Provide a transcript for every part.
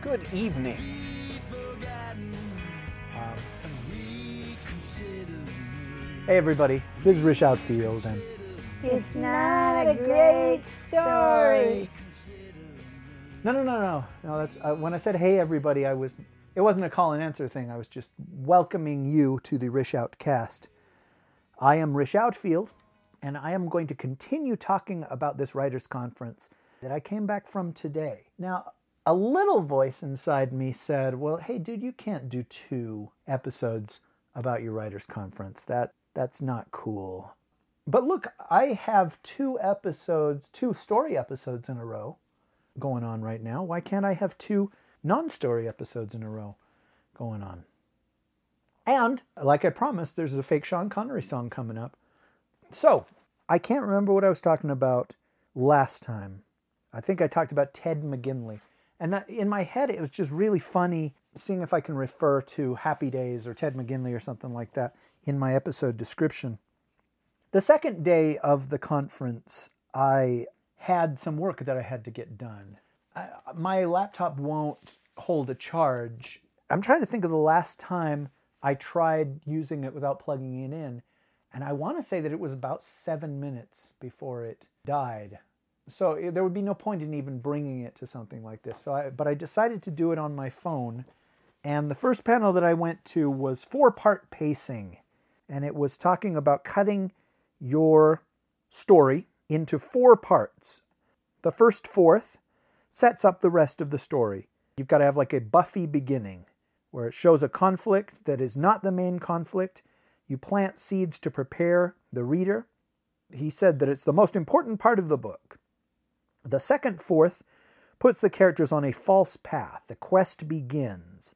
Good evening. Hey everybody, this is Rish Outfield and it's not a great story. No, that's when I said hey everybody, it wasn't a call and answer thing. I was just welcoming you to the Rish Outcast. I am Rish Outfield, and I am going to continue talking about this writers' conference that I came back from today. Now, a little voice inside me said, well, hey, dude, you can't do 2 episodes about your writers' conference. That's not cool. But look, I have 2 story episodes in a row going on right now. Why can't I have 2 non-story episodes in a row going on? And, like I promised, there's a fake Sean Connery song coming up. So, I can't remember what I was talking about last time. I think I talked about Ted McGinley. And that, in my head, it was just really funny seeing if I can refer to Happy Days or Ted McGinley or something like that in my episode description. The second day of the conference, I had some work that I had to get done. My laptop won't hold a charge. I'm trying to think of the last time I tried using it without plugging it in. And I want to say that it was about 7 minutes before it died. So there would be no point in even bringing it to something like this. But I decided to do it on my phone. And the first panel that I went to was 4-part pacing. And it was talking about cutting your story into 4 parts. The first fourth sets up the rest of the story. You've got to have like a Buffy beginning, where it shows a conflict that is not the main conflict. You plant seeds to prepare the reader. He said that it's the most important part of the book. The second fourth puts the characters on a false path. The quest begins.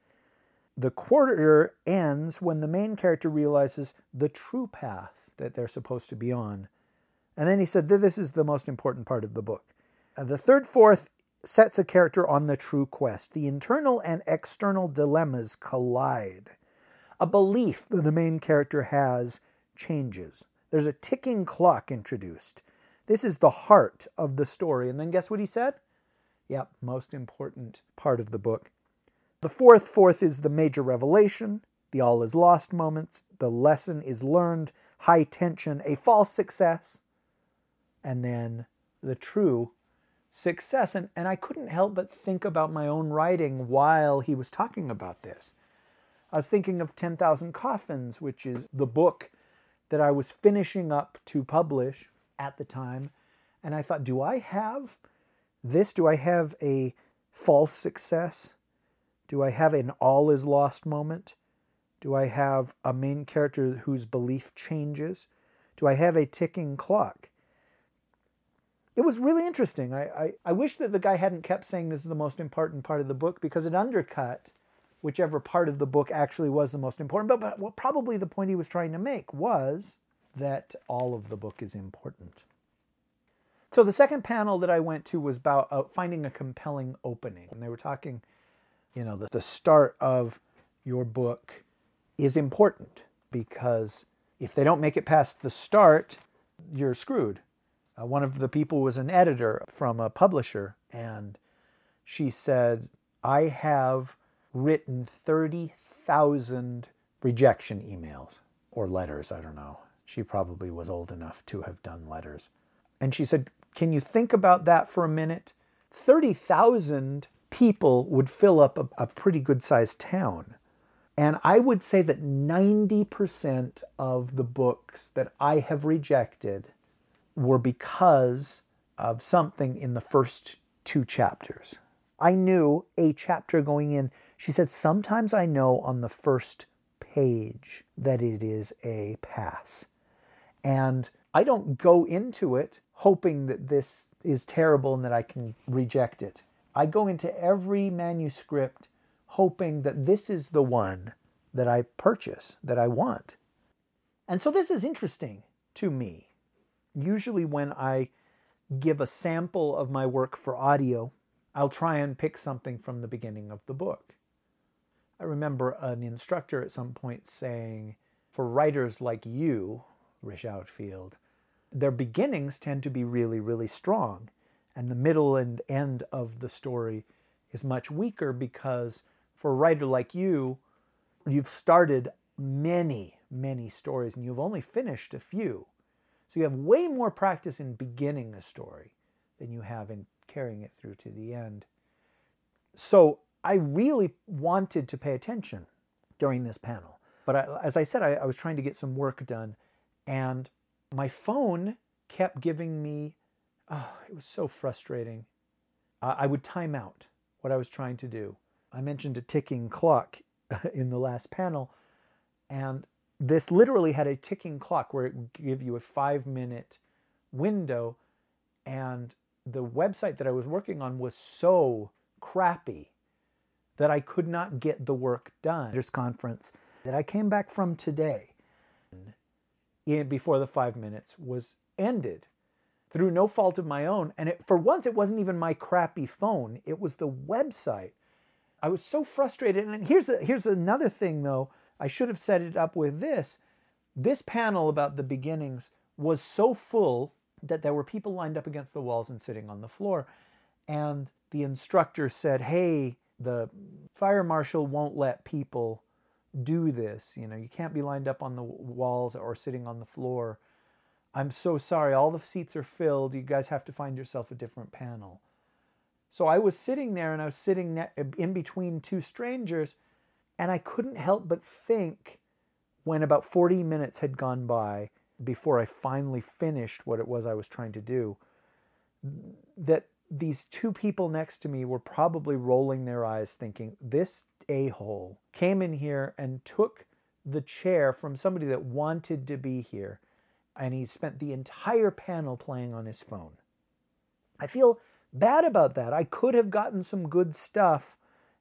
The quarter ends when the main character realizes the true path that they're supposed to be on. And then he said that this is the most important part of the book. The third fourth sets a character on the true quest. The internal and external dilemmas collide. A belief that the main character has changes. There's a ticking clock introduced. This is the heart of the story. And then guess what he said? Yep, most important part of the book. The fourth is the major revelation, the all is lost moments, the lesson is learned, high tension, a false success, and then the true success. And I couldn't help but think about my own writing while he was talking about this. I was thinking of 10,000 Coffins, which is the book that I was finishing up to publish at the time. And I thought, do I have this? Do I have a false success? Do I have an all is lost moment? Do I have a main character whose belief changes? Do I have a ticking clock? It was really interesting. I wish that the guy hadn't kept saying this is the most important part of the book, because it undercut whichever part of the book actually was the most important. But well, probably the point he was trying to make was that all of the book is important. So the second panel that I went to was about finding a compelling opening. And they were talking, the start of your book is important, because if they don't make it past the start, you're screwed. One of the people was an editor from a publisher, and she said, I have written 30,000 rejection emails or letters. I don't know. She probably was old enough to have done letters. And she said, can you think about that for a minute? 30,000 people would fill up a pretty good-sized town. And I would say that 90% of the books that I have rejected were because of something in the first 2 chapters. I knew a chapter going in. She said, sometimes I know on the first page that it is a pass. And I don't go into it hoping that this is terrible and that I can reject it. I go into every manuscript hoping that this is the one that I purchase, that I want. And so this is interesting to me. Usually when I give a sample of my work for audio, I'll try and pick something from the beginning of the book. I remember an instructor at some point saying, for writers like you, Rish Outfield, their beginnings tend to be really, really strong. And the middle and end of the story is much weaker because for a writer like you, you've started many, many stories and you've only finished a few. So you have way more practice in beginning a story than you have in carrying it through to the end. So I really wanted to pay attention during this panel. But as I said, I was trying to get some work done and my phone kept giving me, it was so frustrating. I would time out what I was trying to do. I mentioned a ticking clock in the last panel, and this literally had a ticking clock where it would give you a 5-minute window, and the website that I was working on was so crappy that I could not get the work done. This conference that I came back from today before the 5 minutes was ended through no fault of my own. And for once, it wasn't even my crappy phone. It was the website. I was so frustrated. And here's another thing, though. I should have set it up with this. This panel about the beginnings was so full that there were people lined up against the walls and sitting on the floor. And the instructor said, hey, the fire marshal won't let people do this. You know, you can't be lined up on the walls or sitting on the floor. I'm so sorry, all the seats are filled. You guys have to find yourself a different panel. So I was sitting there, and I was sitting in between two strangers, and I couldn't help but think, when about 40 minutes had gone by before I finally finished what it was I was trying to do, that these two people next to me were probably rolling their eyes thinking, this a-hole came in here and took the chair from somebody that wanted to be here, and he spent the entire panel playing on his phone. I feel bad about that. I could have gotten some good stuff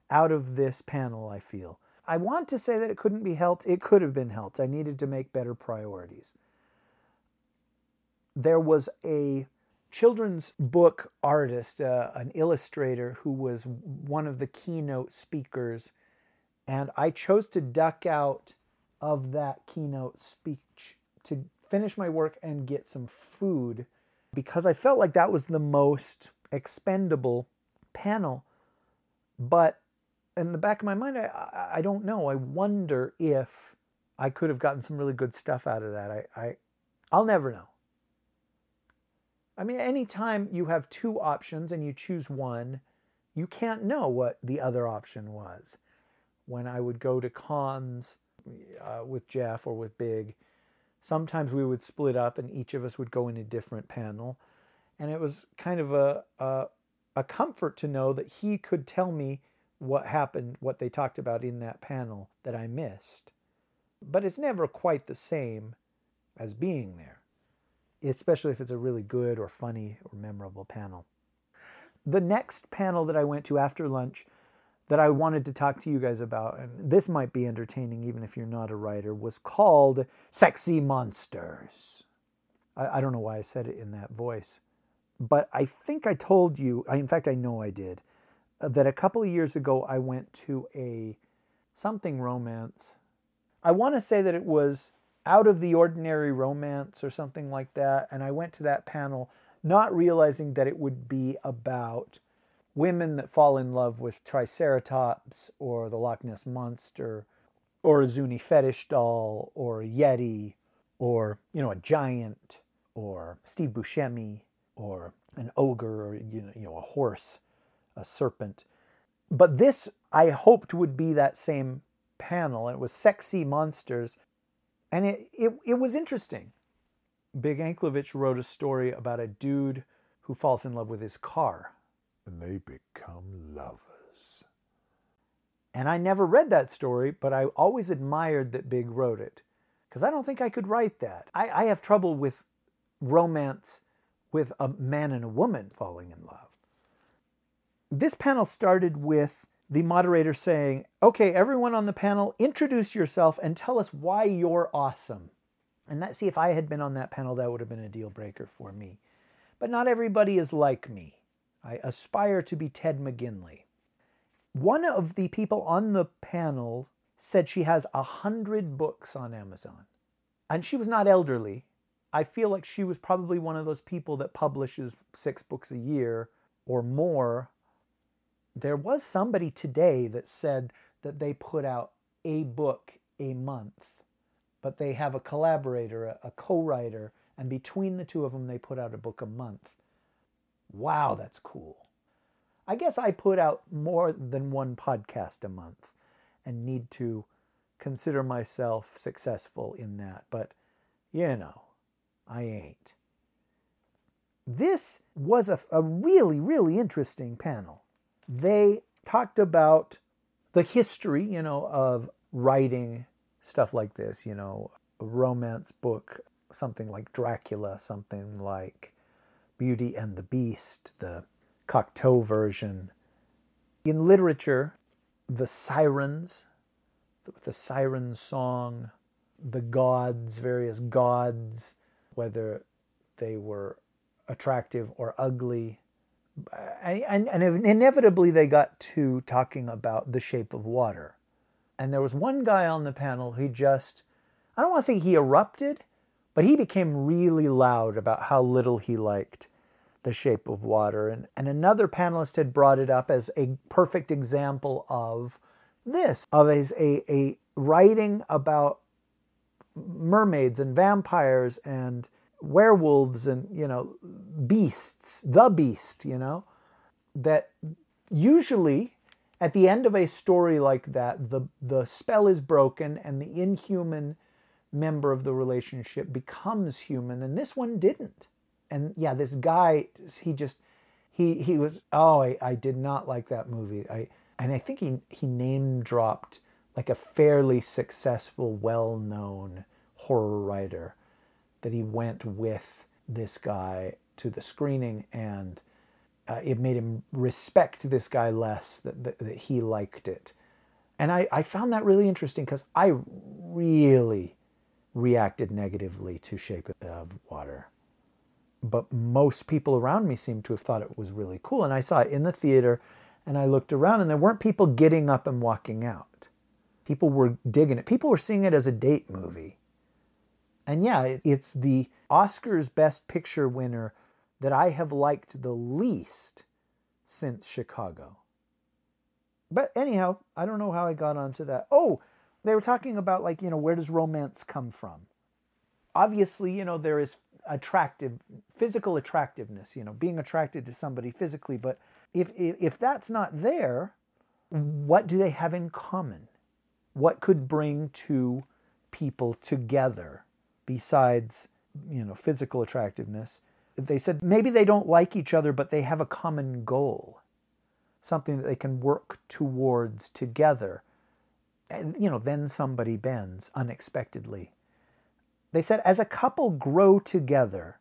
out of this panel, I feel. I want to say that it couldn't be helped. It could have been helped. I needed to make better priorities. There was a children's book artist, an illustrator, who was one of the keynote speakers, and I chose to duck out of that keynote speech to finish my work and get some food because I felt like that was the most expendable panel. But in the back of my mind, I don't know. I wonder if I could have gotten some really good stuff out of that. I'll never know. I mean, anytime you have two options and you choose one, you can't know what the other option was. When I would go to cons with Jeff or with Big, sometimes we would split up and each of us would go in a different panel. And it was kind of a comfort to know that he could tell me what happened, what they talked about in that panel that I missed. But it's never quite the same as being there, especially if it's a really good or funny or memorable panel. The next panel that I went to after lunch that I wanted to talk to you guys about, and this might be entertaining even if you're not a writer, was called Sexy Monsters. I don't know why I said it in that voice, but I think I told you, in fact I know I did, that a couple of years ago I went to a something romance. I want to say that it was Out of the Ordinary Romance or something like that, and I went to that panel not realizing that it would be about women that fall in love with Triceratops or the Loch Ness Monster or a Zuni fetish doll or a Yeti or, you know, a giant or Steve Buscemi or an ogre or, you know, a horse, a serpent. But this, I hoped, would be that same panel. It was Sexy Monsters, and it was interesting. Big Anklevich wrote a story about a dude who falls in love with his car. And they become lovers. And I never read that story, but I always admired that Big wrote it, because I don't think I could write that. I have trouble with romance with a man and a woman falling in love. This panel started with the moderator saying, okay, everyone on the panel, introduce yourself and tell us why you're awesome. And see, if I had been on that panel, that would have been a deal breaker for me. But not everybody is like me. I aspire to be Ted McGinley. One of the people on the panel said she has 100 books on Amazon. And she was not elderly. I feel like she was probably one of those people that publishes 6 books a year or more. There was somebody today that said that they put out a book a month, but they have a collaborator, a co-writer, and between the two of them, they put out a book a month. Wow, that's cool. I guess I put out more than 1 podcast a month and need to consider myself successful in that, but you know, I ain't. This was a really, really interesting panel. They talked about the history, you know, of writing stuff like this, you know, a romance book, something like Dracula, something like Beauty and the Beast, the Cocteau version. In literature, the siren song, the gods, various gods, whether they were attractive or ugly. And inevitably they got to talking about The Shape of Water. And there was one guy on the panel who just, I don't want to say he erupted, but he became really loud about how little he liked The Shape of Water. And another panelist had brought it up as a perfect example of this, of a writing about mermaids and vampires and werewolves and, you know, beasts, the beast, you know, that usually at the end of a story like that, the spell is broken and the inhuman member of the relationship becomes human, and this one didn't. And yeah, this guy, he was, I did not like that movie. I think he name dropped like a fairly successful, well-known horror writer that he went with this guy to the screening, and it made him respect this guy less, that he liked it. And I found that really interesting because I really reacted negatively to Shape of Water. But most people around me seemed to have thought it was really cool. And I saw it in the theater, and I looked around, and there weren't people getting up and walking out. People were digging it. People were seeing it as a date movie. And yeah, it's the Oscar's Best Picture winner that I have liked the least since Chicago. But anyhow, I don't know how I got onto that. Oh, they were talking about, like, you know, where does romance come from? Obviously, you know, there is attractive, physical attractiveness, you know, being attracted to somebody physically. But if that's not there, what do they have in common? What could bring two people together besides, you know, physical attractiveness? They said maybe they don't like each other, but they have a common goal, something that they can work towards together. And, you know, then somebody bends unexpectedly. They said as a couple grow together,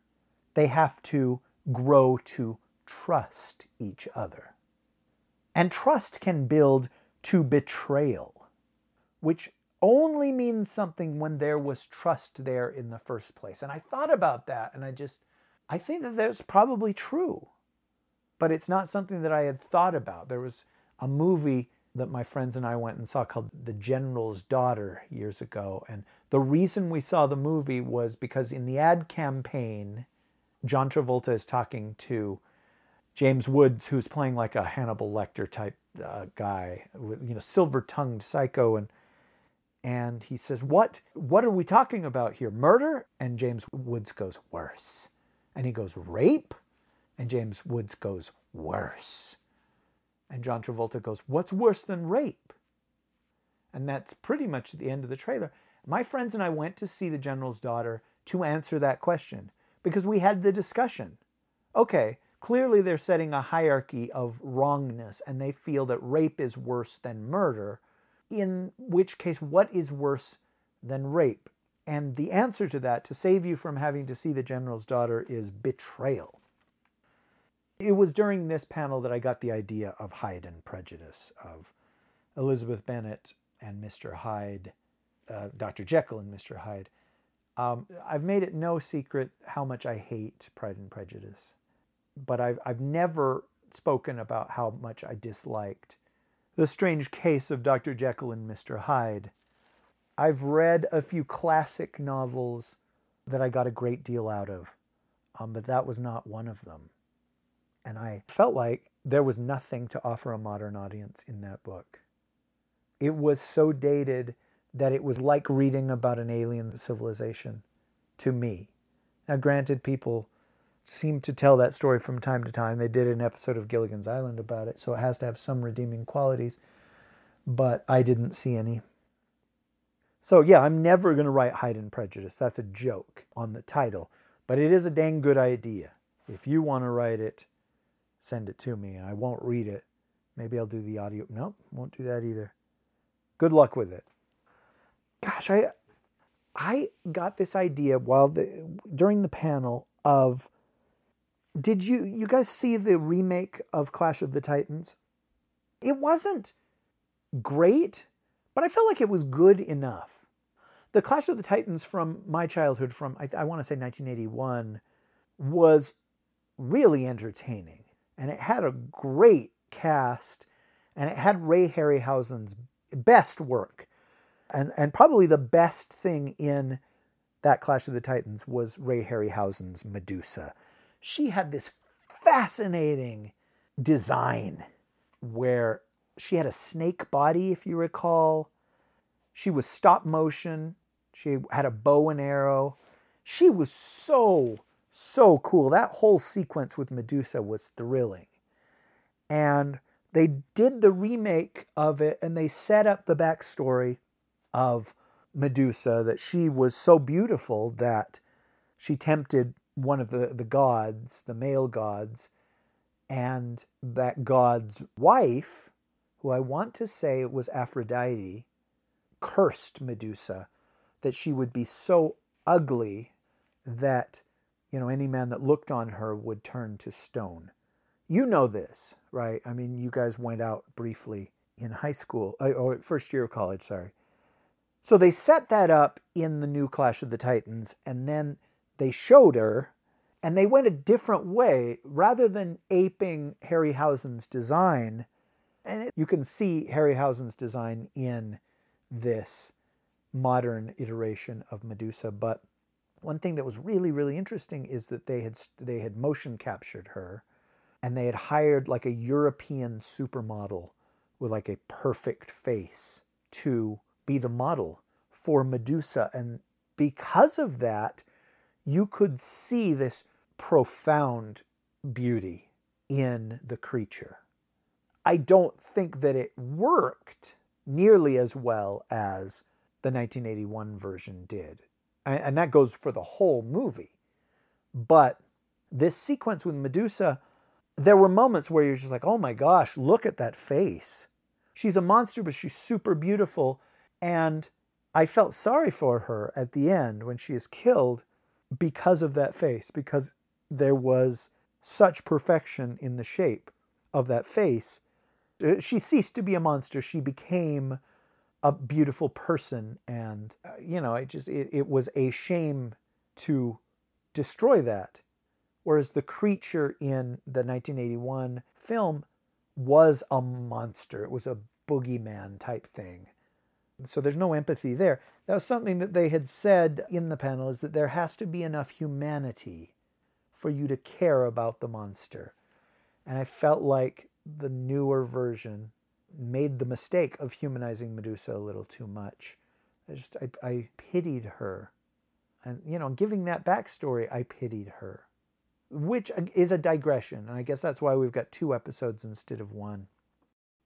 they have to grow to trust each other. And trust can build to betrayal, which only means something when there was trust there in the first place. And I thought about that, and I think that that's probably true, but it's not something that I had thought about. There was a movie that my friends and I went and saw called The General's Daughter years ago. And the reason we saw the movie was because in the ad campaign, John Travolta is talking to James Woods, who's playing like a Hannibal Lecter type guy, with, you know, silver-tongued psycho. And he says, what are we talking about here? Murder? And James Woods goes, worse. And he goes, rape? And James Woods goes, worse. And John Travolta goes, what's worse than rape? And that's pretty much the end of the trailer. My friends and I went to see The General's Daughter to answer that question, because we had the discussion. Okay, clearly they're setting a hierarchy of wrongness, and they feel that rape is worse than murder, in which case, what is worse than rape? And the answer to that, to save you from having to see The General's Daughter, is betrayal. It was during this panel that I got the idea of Hyde and Prejudice, of Elizabeth Bennet and Mr. Hyde, Dr. Jekyll and Mr. Hyde. I've made it no secret how much I hate Pride and Prejudice, but I've never spoken about how much I disliked The Strange Case of Dr. Jekyll and Mr. Hyde. I've read a few classic novels that I got a great deal out of, but that was not one of them. And I felt like there was nothing to offer a modern audience in that book. It was so dated that it was like reading about an alien civilization to me. Now, granted, people seem to tell that story from time to time. They did an episode of Gilligan's Island about it, so it has to have some redeeming qualities, but I didn't see any. So yeah, I'm never going to write Hyde and Prejudice. That's a joke on the title, but it is a dang good idea. If you want to write it, send it to me, and I won't read it. Maybe I'll do the audio. Nope, won't do that either. Good luck with it. Gosh, I got this idea during the panel of, did you guys see the remake of Clash of the Titans? It wasn't great, but I felt like it was good enough. The Clash of the Titans from my childhood, from I want to say 1981, was really entertaining, and it had a great cast, and it had Ray Harryhausen's best work. And probably the best thing in that Clash of the Titans was Ray Harryhausen's Medusa. She had this fascinating design where she had a snake body, if you recall. She was stop motion. She had a bow and arrow. She was so, so cool. That whole sequence with Medusa was thrilling. And they did the remake of it, and they set up the backstory of Medusa, that she was so beautiful that she tempted one of the gods, the male gods, and that god's wife, who I want to say was Aphrodite, cursed Medusa, that she would be so ugly that, you know, any man that looked on her would turn to stone. You know this, right? I mean, you guys went out briefly in high school, or first year of college, sorry. So they set that up in the new Clash of the Titans, and then they showed her, and they went a different way. Rather than aping Harryhausen's design, and you can see Harryhausen's design in this modern iteration of Medusa, but one thing that was really, really interesting is that they had motion captured her, and they had hired like a European supermodel with like a perfect face to be the model for Medusa. And because of that, you could see this profound beauty in the creature. I don't think that it worked nearly as well as the 1981 version did. And that goes for the whole movie. But this sequence with Medusa, there were moments where you're just like, oh my gosh, look at that face. She's a monster, but she's super beautiful. And I felt sorry for her at the end when she is killed because of that face, because there was such perfection in the shape of that face. She ceased to be a monster. She became a beautiful person. And, you know, it was a shame to destroy that. Whereas the creature in the 1981 film was a monster. It was a boogeyman type thing. So there's no empathy there. That was something that they had said in the panel, is that there has to be enough humanity for you to care about the monster. And I felt like the newer version made the mistake of humanizing Medusa a little too much. I pitied her. And, you know, giving that backstory, I pitied her. Which is a digression. And I guess that's why we've got 2 episodes instead of 1.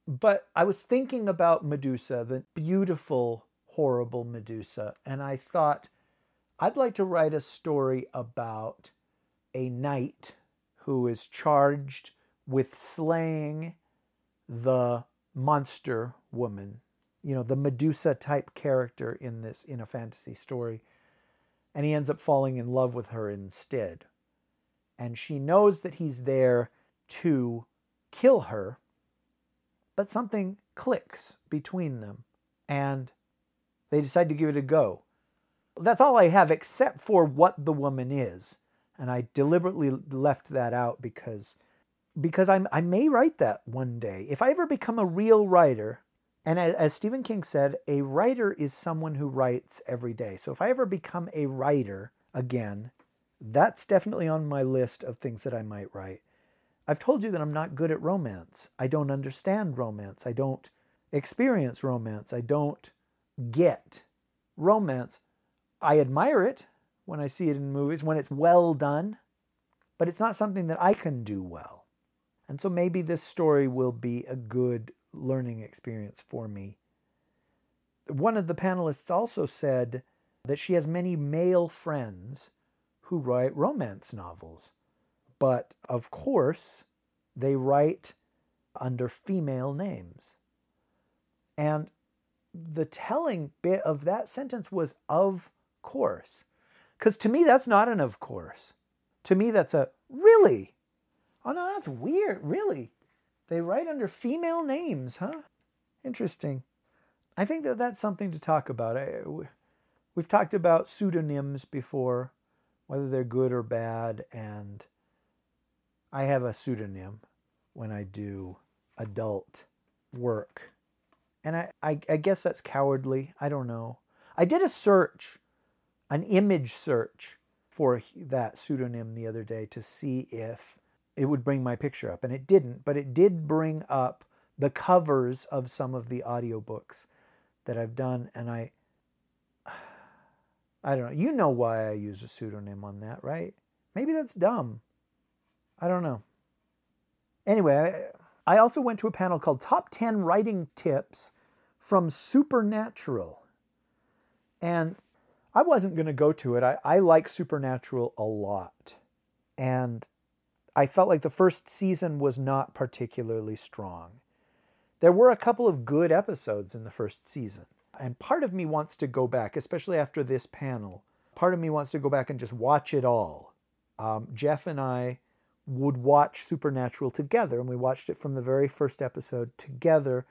But I was thinking about Medusa, the beautiful, horrible Medusa, and I thought, I'd like to write a story about a knight who is charged with slaying the monster woman, you know, the Medusa-type character in a fantasy story, and he ends up falling in love with her instead. And she knows that he's there to kill her, but something clicks between them, and they decide to give it a go. That's all I have except for what the woman is. And I deliberately left that out because I may write that one day. If I ever become a real writer, and as Stephen King said, a writer is someone who writes every day. So if I ever become a writer, again, that's definitely on my list of things that I might write. I've told you that I'm not good at romance. I don't understand romance. I don't experience romance. I don't get romance. I admire it when I see it in movies, when it's well done, but it's not something that I can do well. And so maybe this story will be a good learning experience for me. One of the panelists also said that she has many male friends who write romance novels. But, of course, they write under female names. And the telling bit of that sentence was, of course. Because to me, that's not an of course. To me, that's a, really? Oh, no, that's weird. Really? They write under female names, huh? Interesting. I think that that's something to talk about. We've talked about pseudonyms before, whether they're good or bad, and I have a pseudonym when I do adult work. And I guess that's cowardly. I don't know. I did a search, an image search for that pseudonym the other day to see if it would bring my picture up. And it didn't, but it did bring up the covers of some of the audiobooks that I've done. And I don't know. You know why I used a pseudonym on that, right? Maybe that's dumb. I don't know. Anyway, I also went to a panel called Top 10 Writing Tips from Supernatural. And I wasn't going to go to it. I like Supernatural a lot. And I felt like the first season was not particularly strong. There were a couple of good episodes in the first season. And part of me wants to go back, especially after this panel. Part of me wants to go back and just watch it all. Jeff and I would watch Supernatural together, and we watched it from the very first episode together.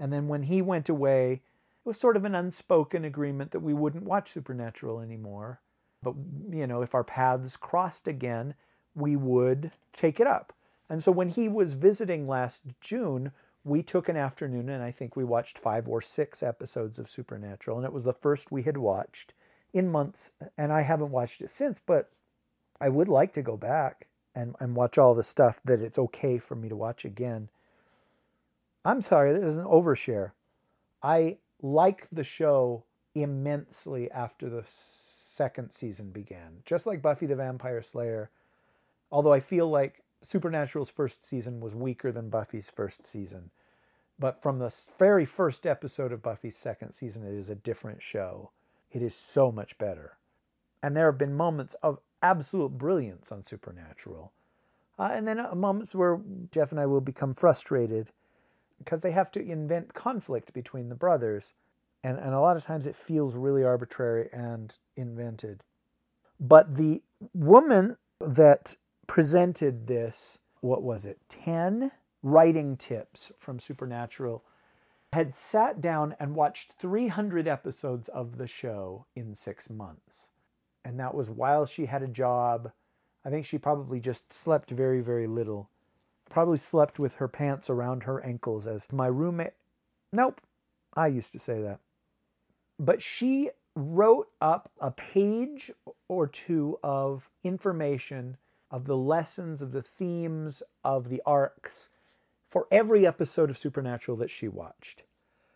And then when he went away, it was sort of an unspoken agreement that we wouldn't watch Supernatural anymore. But, you know, if our paths crossed again, we would take it up. And so when he was visiting last June, we took an afternoon, and I think we watched 5 or 6 episodes of Supernatural, and it was the first we had watched in months, and I haven't watched it since, but I would like to go back and watch all the stuff that it's okay for me to watch again. I'm sorry, this is an overshare. I liked the show immensely after the second season began, just like Buffy the Vampire Slayer, although I feel like Supernatural's first season was weaker than Buffy's first season. But from the very first episode of Buffy's second season, it is a different show. It is so much better. And there have been moments of absolute brilliance on Supernatural. And then moments where Jeff and I will become frustrated because they have to invent conflict between the brothers. And a lot of times it feels really arbitrary and invented. But the woman that presented this, 10 writing tips from Supernatural, had sat down and watched 300 episodes of the show in 6 months. And that was while she had a job. I think she probably just slept very, very little. Probably slept with her pants around her ankles as my roommate. Nope, I used to say that. But she wrote up a page or two of information of the lessons, of the themes, of the arcs for every episode of Supernatural that she watched,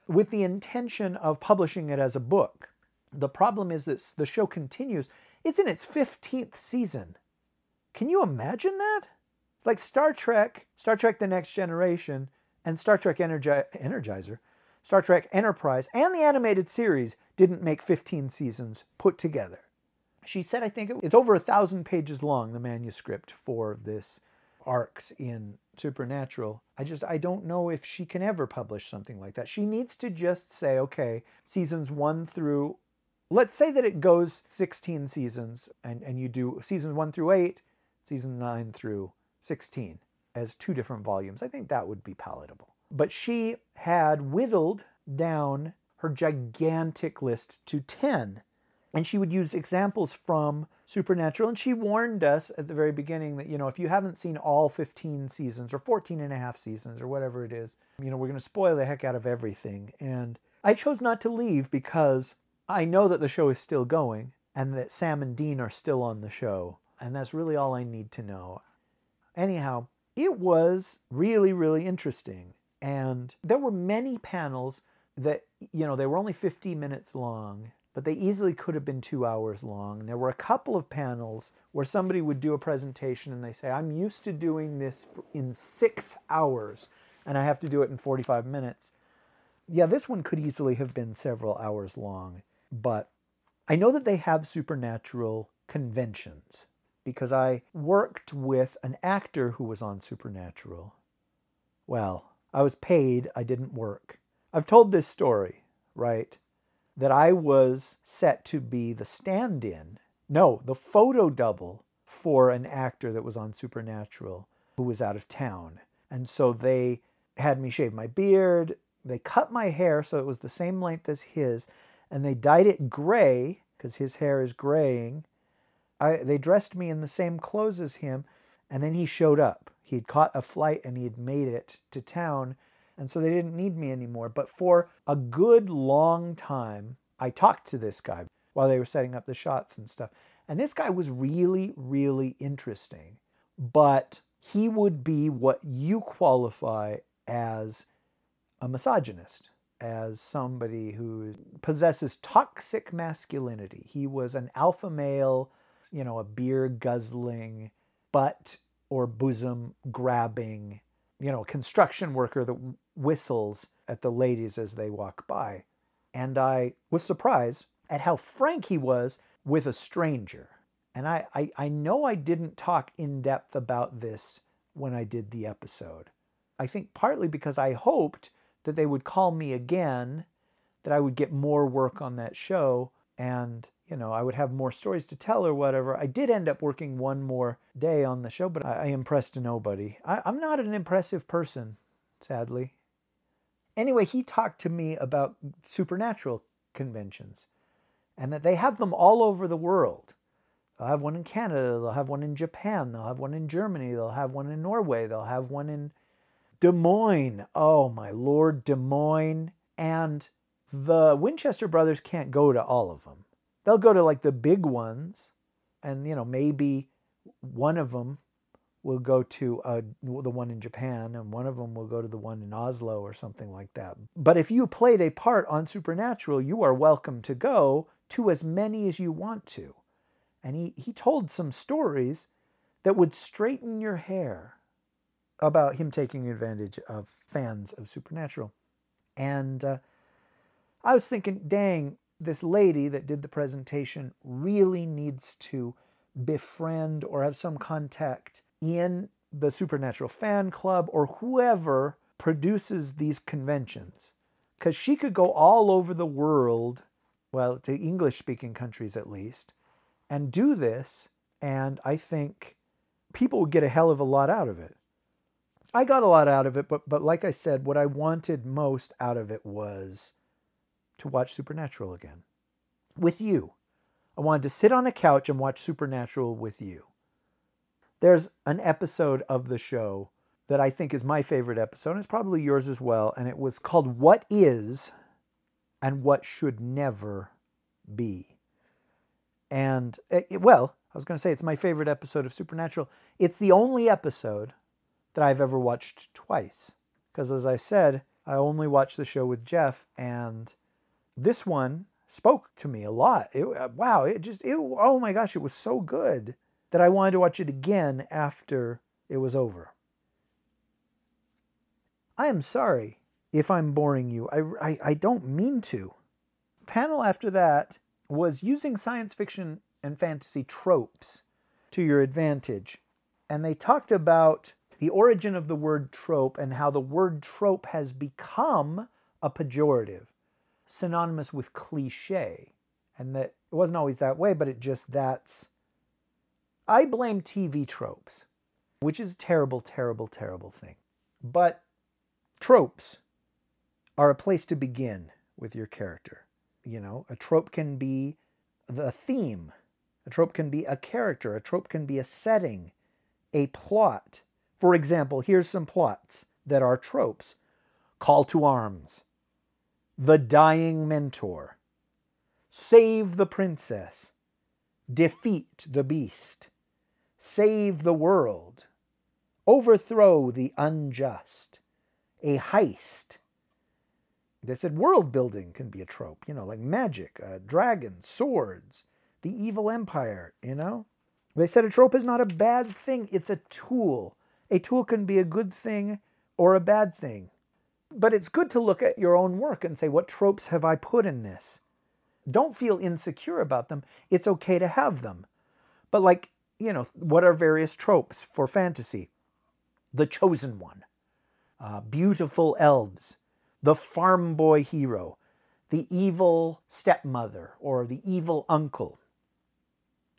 with the intention of publishing it as a book. The problem is that the show continues. It's in its 15th season. Can you imagine that? It's like Star Trek The Next Generation, and Star Trek Energizer, Star Trek Enterprise, and the animated series didn't make 15 seasons put together. She said, I think it's over 1,000 pages long, the manuscript for this arcs in Supernatural. I don't know if she can ever publish something like that. She needs to just say, okay, seasons 1 through... Let's say that it goes 16 seasons, and you do seasons 1 through 8, season 9 through 16 as 2 different volumes. I think that would be palatable. But she had whittled down her gigantic list to 10, and she would use examples from Supernatural, and she warned us at the very beginning that, you know, if you haven't seen all 15 seasons or 14 and a half seasons or whatever it is, you know, we're going to spoil the heck out of everything. And I chose not to leave because I know that the show is still going, and that Sam and Dean are still on the show. And that's really all I need to know. Anyhow, it was really, really interesting. And there were many panels that, you know, they were only 50 minutes long, but they easily could have been 2 hours long. And there were a couple of panels where somebody would do a presentation and they say, I'm used to doing this in 6 hours and I have to do it in 45 minutes. Yeah, this one could easily have been several hours long, but I know that they have Supernatural conventions because I worked with an actor who was on Supernatural. Well, I was paid, I didn't work. I've told this story, right? That I was set to be the stand-in, no, the photo double for an actor that was on Supernatural who was out of town. And so they had me shave my beard, they cut my hair so it was the same length as his, and they dyed it gray, because his hair is graying. They dressed me in the same clothes as him, and then he showed up. He had caught a flight and he had made it to town, and so they didn't need me anymore. But for a good long time, I talked to this guy while they were setting up the shots and stuff. And this guy was really, really interesting. But he would be what you qualify as a misogynist, as somebody who possesses toxic masculinity. He was an alpha male, you know, a beer guzzling, butt or bosom grabbing, you know, construction worker that whistles at the ladies as they walk by. And I was surprised at how frank he was with a stranger. And I know I didn't talk in depth about this when I did the episode. I think partly because I hoped that they would call me again, that I would get more work on that show, and, you know, I would have more stories to tell or whatever. I did end up working one more day on the show, but I impressed nobody. I'm not an impressive person, sadly. Anyway, he talked to me about Supernatural conventions, and that they have them all over the world. They'll have one in Canada, they'll have one in Japan, they'll have one in Germany, they'll have one in Norway, they'll have one in Des Moines. Oh, my Lord, Des Moines. And the Winchester brothers can't go to all of them. They'll go to, like, the big ones. And, you know, maybe one of them will go to the one in Japan, and one of them will go to the one in Oslo or something like that. But if you played a part on Supernatural, you are welcome to go to as many as you want to. And he told some stories that would straighten your hair about him taking advantage of fans of Supernatural. And I was thinking, dang, this lady that did the presentation really needs to befriend or have some contact in the Supernatural fan club or whoever produces these conventions. Because she could go all over the world, well, to English-speaking countries at least, and do this, and I think people would get a hell of a lot out of it. I got a lot out of it, but like I said, what I wanted most out of it was to watch Supernatural again with you. I wanted to sit on a couch and watch Supernatural with you. There's an episode of the show that I think is my favorite episode, and it's probably yours as well, and it was called What Is and What Should Never Be. And, I was going to say it's my favorite episode of Supernatural. It's the only episode that I've ever watched twice. Because as I said, I only watched the show with Jeff, and this one spoke to me a lot. Oh my gosh, it was so good that I wanted to watch it again after it was over. I am sorry if I'm boring you. I don't mean to. Panel after that was using science fiction and fantasy tropes to your advantage. And they talked about the origin of the word trope and how the word trope has become a pejorative, synonymous with cliche. And that it wasn't always that way, but I blame TV tropes, which is a terrible, terrible, terrible thing. But tropes are a place to begin with your character. You know, a trope can be the theme. A trope can be a character. A trope can be a setting, a plot. For example, here's some plots that are tropes. Call to arms. The dying mentor. Save the princess. defeat the beast, save the world, overthrow the unjust, a heist. They said world building can be a trope, you know, like magic, dragons, swords, the evil empire, you know. They said a trope is not a bad thing, it's a tool. A tool can be a good thing or a bad thing. But it's good to look at your own work and say, what tropes have I put in this? Don't feel insecure about them. It's okay to have them. But like, you know, what are various tropes for fantasy? The chosen one, beautiful elves, the farm boy hero, the evil stepmother or the evil uncle.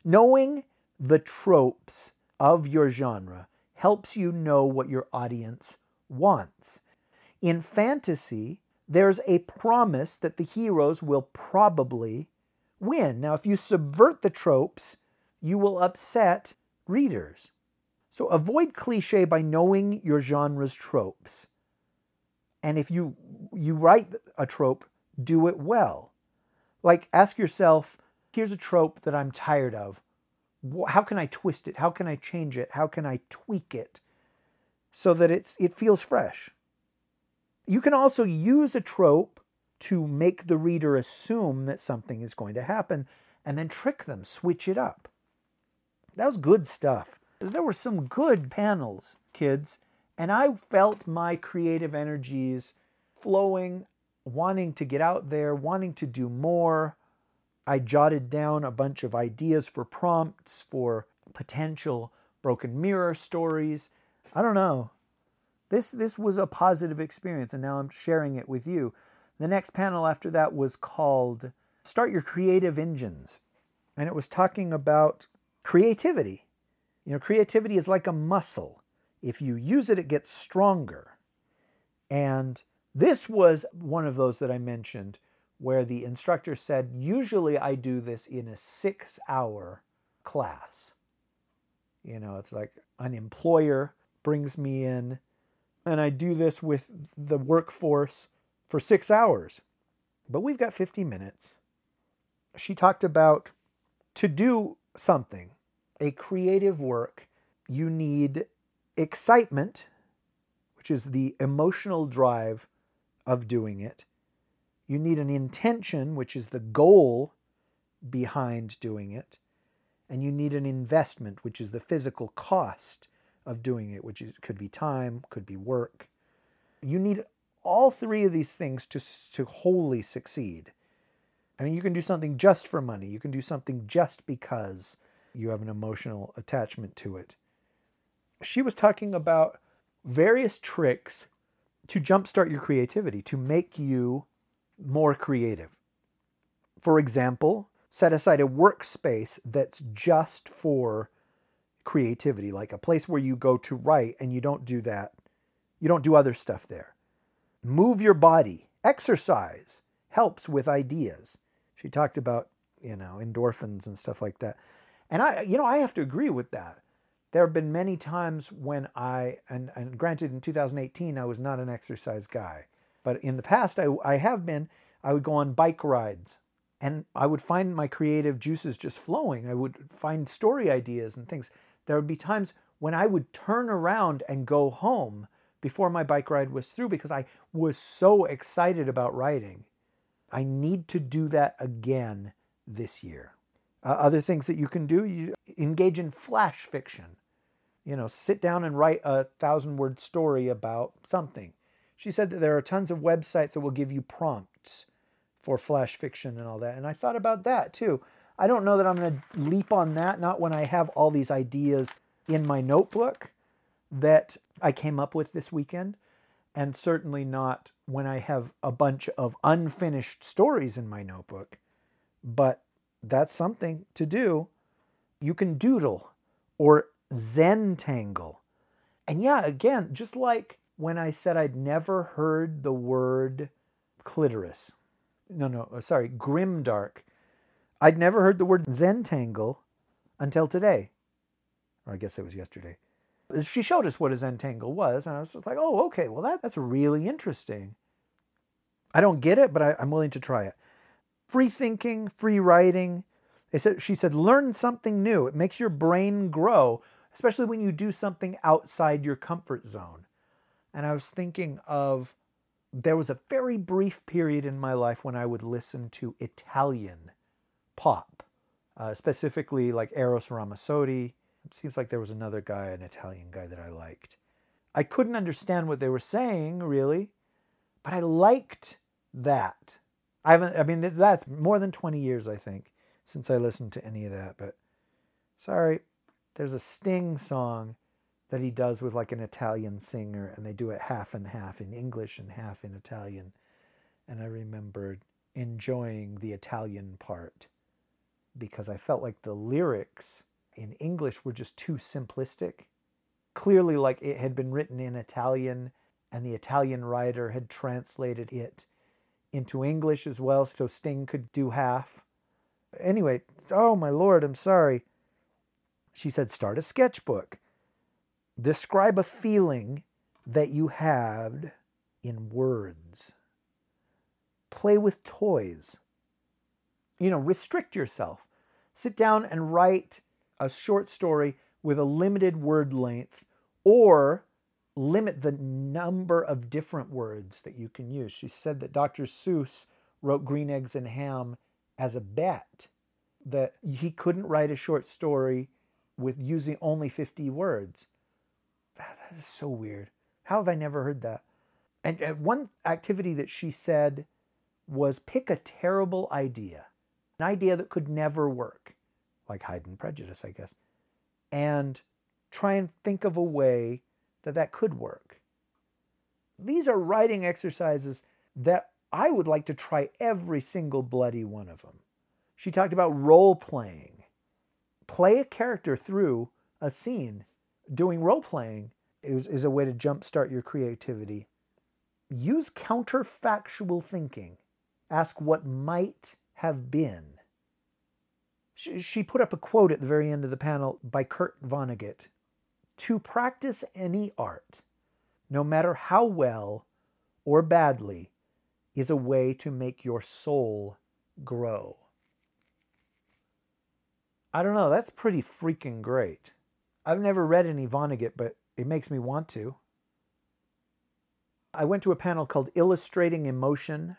Knowing the tropes of your genre helps you know what your audience wants. In fantasy, there's a promise that the heroes will probably win. Now, if you subvert the tropes, you will upset readers. So avoid cliché by knowing your genre's tropes. And if you write a trope, do it well. Like, ask yourself, here's a trope that I'm tired of. How can I twist it? How can I change it? How can I tweak it so that it feels fresh? You can also use a trope to make the reader assume that something is going to happen and then trick them, switch it up. That was good stuff. There were some good panels, kids, and I felt my creative energies flowing, wanting to get out there, wanting to do more. I jotted down a bunch of ideas for prompts, for potential broken mirror stories. I don't know. This was a positive experience, and now I'm sharing it with you. The next panel after that was called Start Your Creative Engines, and it was talking about creativity. You know, creativity is like a muscle. If you use it, it gets stronger. And this was one of those that I mentioned where the instructor said, usually I do this in a 6-hour class. You know, it's like an employer brings me in, and I do this with the workforce for 6 hours. But we've got 50 minutes. She talked about to do something, a creative work, you need excitement, which is the emotional drive of doing it. You need an intention, which is the goal behind doing it. And you need an investment, which is the physical cost of doing it, which is, could be time, could be work. You need all three of these things to wholly succeed. I mean, you can do something just for money. You can do something just because you have an emotional attachment to it. She was talking about various tricks to jumpstart your creativity, to make you more creative. For example, set aside a workspace that's just for creativity, like a place where you go to write and you don't do that. You don't do other stuff there. Move your body. Exercise helps with ideas. She talked about, you know, endorphins and stuff like that. And I have to agree with that. There have been many times when and granted in 2018, I was not an exercise guy. But in the past, I have been. I would go on bike rides and I would find my creative juices just flowing. I would find story ideas and things. There would be times when I would turn around and go home before my bike ride was through because I was so excited about writing. I need to do that again this year. Other things that you can do, you engage in flash fiction. You know, sit down and write a 1,000-word story about something. She said that there are tons of websites that will give you prompts for flash fiction and all that. And I thought about that too. I don't know that I'm going to leap on that, not when I have all these ideas in my notebook that I came up with this weekend, and certainly not when I have a bunch of unfinished stories in my notebook. But that's something to do. You can doodle or Zentangle. And yeah, again, just like when I said I'd never heard the word clitoris. Grimdark. I'd never heard the word Zentangle until today. Or I guess it was yesterday. She showed us what a Zentangle was, and I was just like, oh, okay, well, that's really interesting. I don't get it, but I'm willing to try it. Free thinking, free writing, She said, learn something new. It makes your brain grow, especially when you do something outside your comfort zone. And I was thinking of, there was a very brief period in my life when I would listen to Italian pop, specifically like Eros Ramazzotti. It seems like there was another guy, an Italian guy that I liked. I couldn't understand what they were saying, really, but I liked that. That's more than 20 years, I think, since I listened to any of that, but sorry. There's a Sting song that he does with like an Italian singer, and they do it half and half in English and half in Italian. And I remembered enjoying the Italian part because I felt like the lyrics in English were just too simplistic. Clearly, like it had been written in Italian, and the Italian writer had translated it into English as well, so Sting could do half. Anyway, oh my Lord, I'm sorry. She said, start a sketchbook. Describe a feeling that you had in words. Play with toys. Restrict yourself. Sit down and write a short story with a limited word length, or limit the number of different words that you can use. She said that Dr. Seuss wrote Green Eggs and Ham as a bet, that he couldn't write a short story with using only 50 words. That is so weird. How have I never heard that? And one activity that she said was pick a terrible idea, an idea that could never work, like Hyde and Prejudice, I guess, and try and think of a way that could work. These are writing exercises that I would like to try every single bloody one of them. She talked about role-playing. Play a character through a scene. Doing role-playing is a way to jumpstart your creativity. Use counterfactual thinking. Ask what might have been. She put up a quote at the very end of the panel by Kurt Vonnegut. To practice any art, no matter how well or badly, is a way to make your soul grow. I don't know, that's pretty freaking great. I've never read any Vonnegut, but it makes me want to. I went to a panel called Illustrating Emotion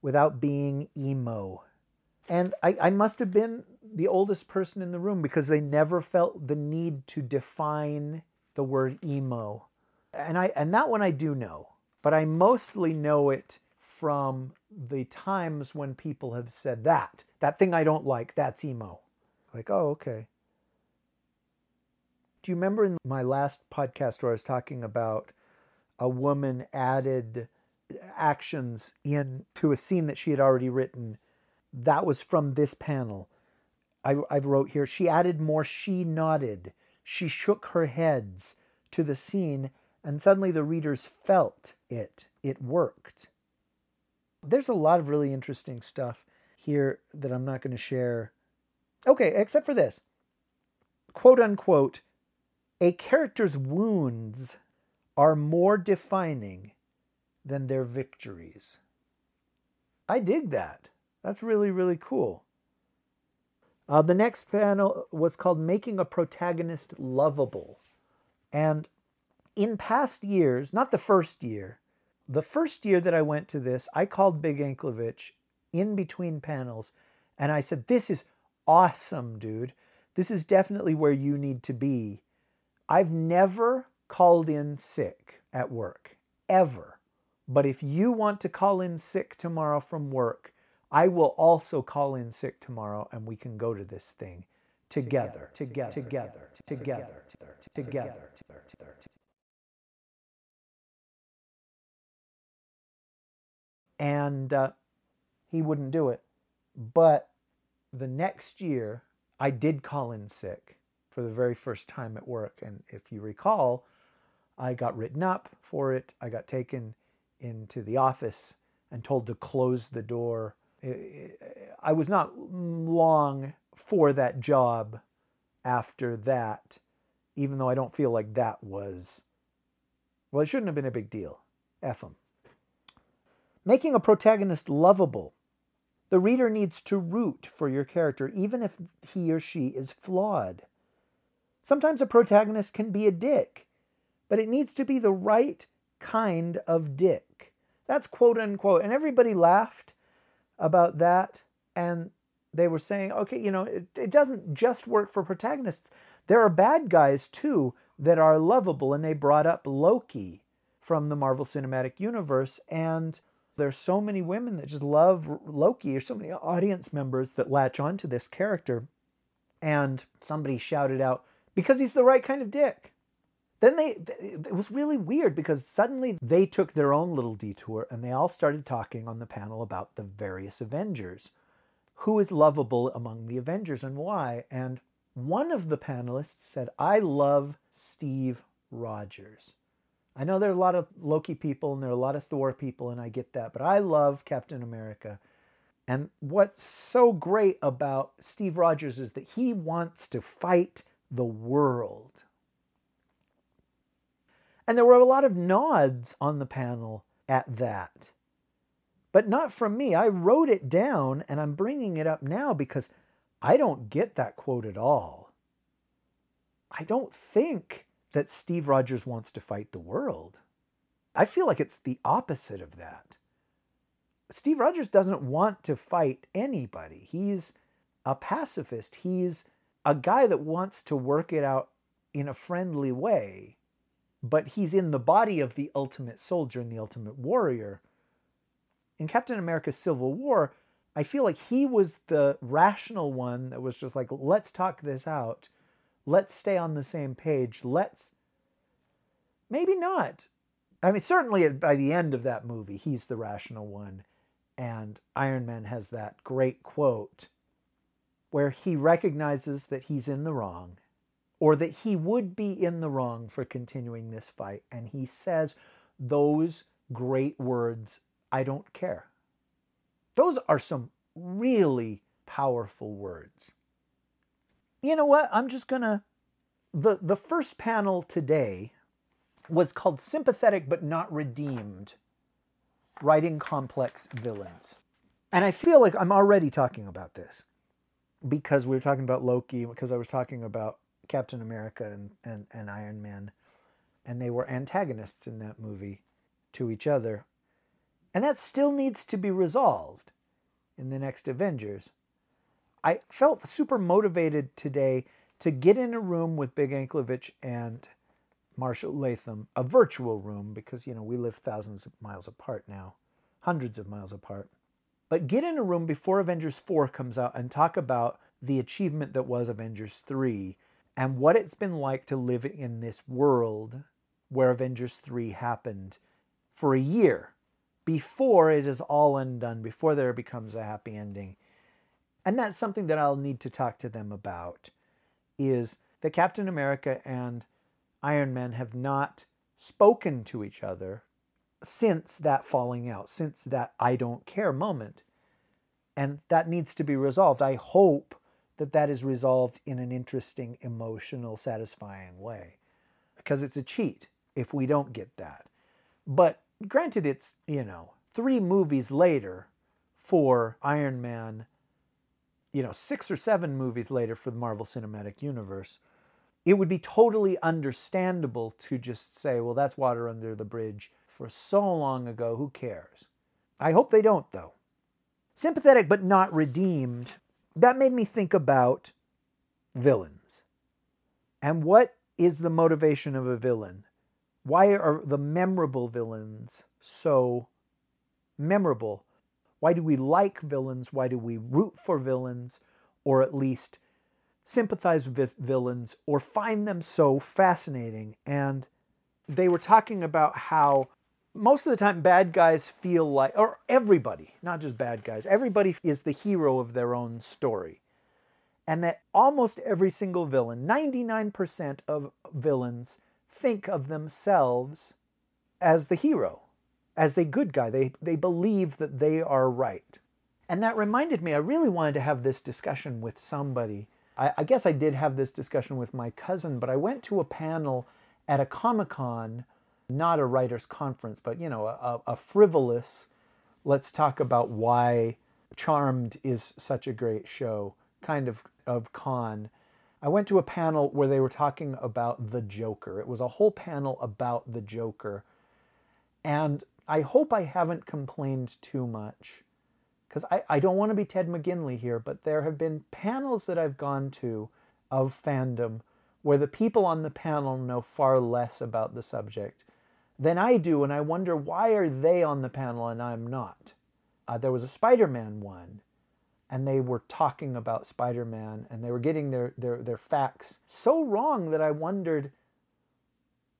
Without Being Emo. And I must have been the oldest person in the room because they never felt the need to define the word emo. And that one I do know, but I mostly know it from the times when people have said that thing I don't like, that's emo. Like, oh, okay. Do you remember in my last podcast where I was talking about a woman added actions into a scene that she had already written? That was from this panel. I wrote here, she added more, she nodded. She shook her heads to the scene, and suddenly the readers felt it. It worked. There's a lot of really interesting stuff here that I'm not going to share. Okay, except for this. Quote unquote, a character's wounds are more defining than their victories. I dig that. That's really, really cool. The next panel was called Making a Protagonist Lovable. And in past years, not the first year that I went to this, I called Big Anklevich in between panels, and I said, this is awesome, dude. This is definitely where you need to be. I've never called in sick at work, ever. But if you want to call in sick tomorrow from work, I will also call in sick tomorrow, and we can go to this thing together. And he wouldn't do it. But the next year, I did call in sick for the very first time at work. And if you recall, I got written up for it. I got taken into the office and told to close the door. I was not long for that job after that, even though I don't feel like that was... Well, it shouldn't have been a big deal. F them. Making a protagonist lovable. The reader needs to root for your character, even if he or she is flawed. Sometimes a protagonist can be a dick, but it needs to be the right kind of dick. That's quote unquote. And everybody laughed about that, and they were saying, okay, you know, it doesn't just work for protagonists. There are bad guys, too, that are lovable, and they brought up Loki from the Marvel Cinematic Universe, and there's so many women that just love Loki. There's so many audience members that latch onto this character, and somebody shouted out, because he's the right kind of dick. Then it was really weird, because suddenly they took their own little detour, and they all started talking on the panel about the various Avengers. Who is lovable among the Avengers and why? And one of the panelists said, I love Steve Rogers. I know there are a lot of Loki people and there are a lot of Thor people, and I get that, but I love Captain America. And what's so great about Steve Rogers is that he wants to fight the world. And there were a lot of nods on the panel at that. But not from me. I wrote it down, and I'm bringing it up now because I don't get that quote at all. I don't think that Steve Rogers wants to fight the world. I feel like it's the opposite of that. Steve Rogers doesn't want to fight anybody. He's a pacifist. He's a guy that wants to work it out in a friendly way, but he's in the body of the ultimate soldier and the ultimate warrior. In Captain America's Civil War, I feel like he was the rational one that was just like, let's talk this out. Let's stay on the same page. Maybe not. I mean, certainly by the end of that movie, he's the rational one. And Iron Man has that great quote where he recognizes that he's in the wrong, or that he would be in the wrong for continuing this fight. And he says those great words, I don't care. Those are some really powerful words. You know what? I'm just going to... The first panel today was called Sympathetic But Not Redeemed, Writing Complex Villains. And I feel like I'm already talking about this because we were talking about Loki, because I was talking about Captain America and Iron Man, and they were antagonists in that movie to each other. And that still needs to be resolved in the next Avengers. I felt super motivated today to get in a room with Big Anklevich and Marshall Latham, a virtual room, because, you know, we live thousands of miles apart now, hundreds of miles apart. But get in a room before Avengers 4 comes out and talk about the achievement that was Avengers 3 and what it's been like to live in this world where Avengers 3 happened for a year, before it is all undone, before there becomes a happy ending. And that's something that I'll need to talk to them about, is that Captain America and Iron Man have not spoken to each other since that falling out, since that I don't care moment. And that needs to be resolved. I hope that that is resolved in an interesting, emotional, satisfying way, because it's a cheat if we don't get that. But granted, it's, you know, 3 movies later for Iron Man, you know, 6 or 7 movies later for the Marvel Cinematic Universe. It would be totally understandable to just say, well, that's water under the bridge for so long ago, who cares? I hope they don't, though. Sympathetic but not redeemed, that made me think about villains. And what is the motivation of a villain? Why are the memorable villains so memorable? Why do we like villains? Why do we root for villains, or at least sympathize with villains, or find them so fascinating? And they were talking about how most of the time bad guys feel like, or everybody, not just bad guys, everybody is the hero of their own story. And that almost every single villain, 99% of villains, think of themselves as the hero, as a good guy. They believe that they are right. And that reminded me, I really wanted to have this discussion with somebody. I guess I did have this discussion with my cousin, but I went to a panel at a Comic-Con, not a writer's conference, but, you know, a frivolous, let's talk about why Charmed is such a great show, kind of con. I went to a panel where they were talking about The Joker. It was a whole panel about The Joker. And I hope I haven't complained too much, because I don't want to be Ted McGinley here, but there have been panels that I've gone to of fandom where the people on the panel know far less about the subject than I do, and I wonder, why are they on the panel and I'm not? There was a Spider-Man one, and they were talking about Spider-Man, and they were getting their facts so wrong that I wondered,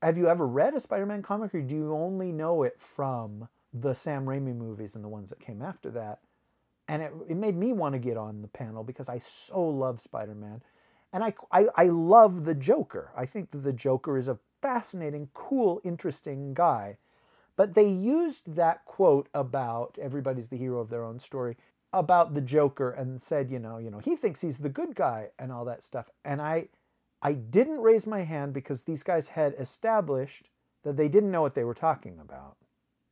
have you ever read a Spider-Man comic, or do you only know it from the Sam Raimi movies and the ones that came after that? And it made me want to get on the panel because I so love Spider-Man. And I love the Joker. I think that the Joker is a fascinating, cool, interesting guy. But they used that quote about everybody's the hero of their own story about the Joker and said, you know, he thinks he's the good guy and all that stuff. And I didn't raise my hand because these guys had established that they didn't know what they were talking about.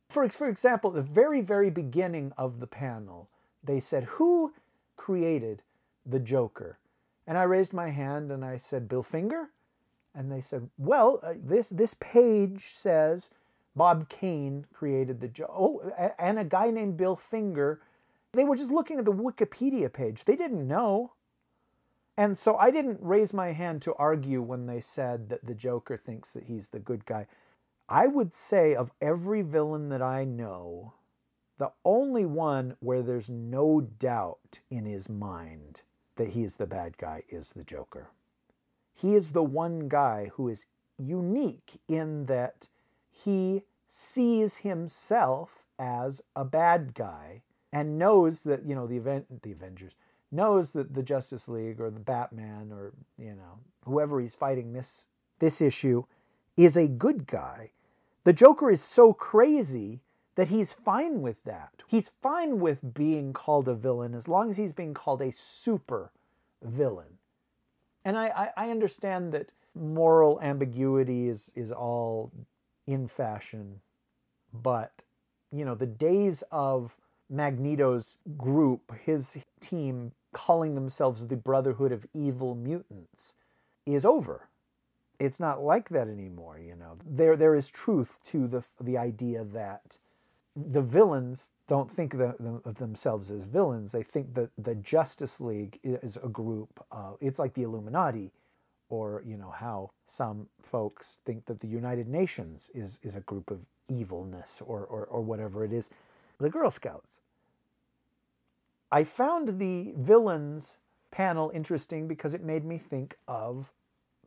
For example, at the very, very beginning of the panel, they said, who created the Joker? And I raised my hand and I said, Bill Finger? And they said, well, this page says Bob Kane created the Joker. Oh, and a guy named Bill Finger. They were just looking at the Wikipedia page. They didn't know. And so I didn't raise my hand to argue when they said that the Joker thinks that he's the good guy. I would say of every villain that I know, the only one where there's no doubt in his mind that he is the bad guy is the Joker. He is the one guy who is unique in that he sees himself as a bad guy and knows that, you know, the Avengers, knows that the Justice League or the Batman or, you know, whoever he's fighting this issue is a good guy. The Joker is so crazy that he's fine with that. He's fine with being called a villain as long as he's being called a super villain. And I understand that moral ambiguity is all in fashion, but, you know, the days of Magneto's group, his team, calling themselves the Brotherhood of Evil Mutants is over. It's not like that anymore, you know. There is truth to the idea that the villains don't think of themselves as villains. They think that the Justice League is a group. It's like the Illuminati, or, you know, how some folks think that the United Nations is a group of evilness or whatever it is. The Girl Scouts. I found the villains panel interesting because it made me think of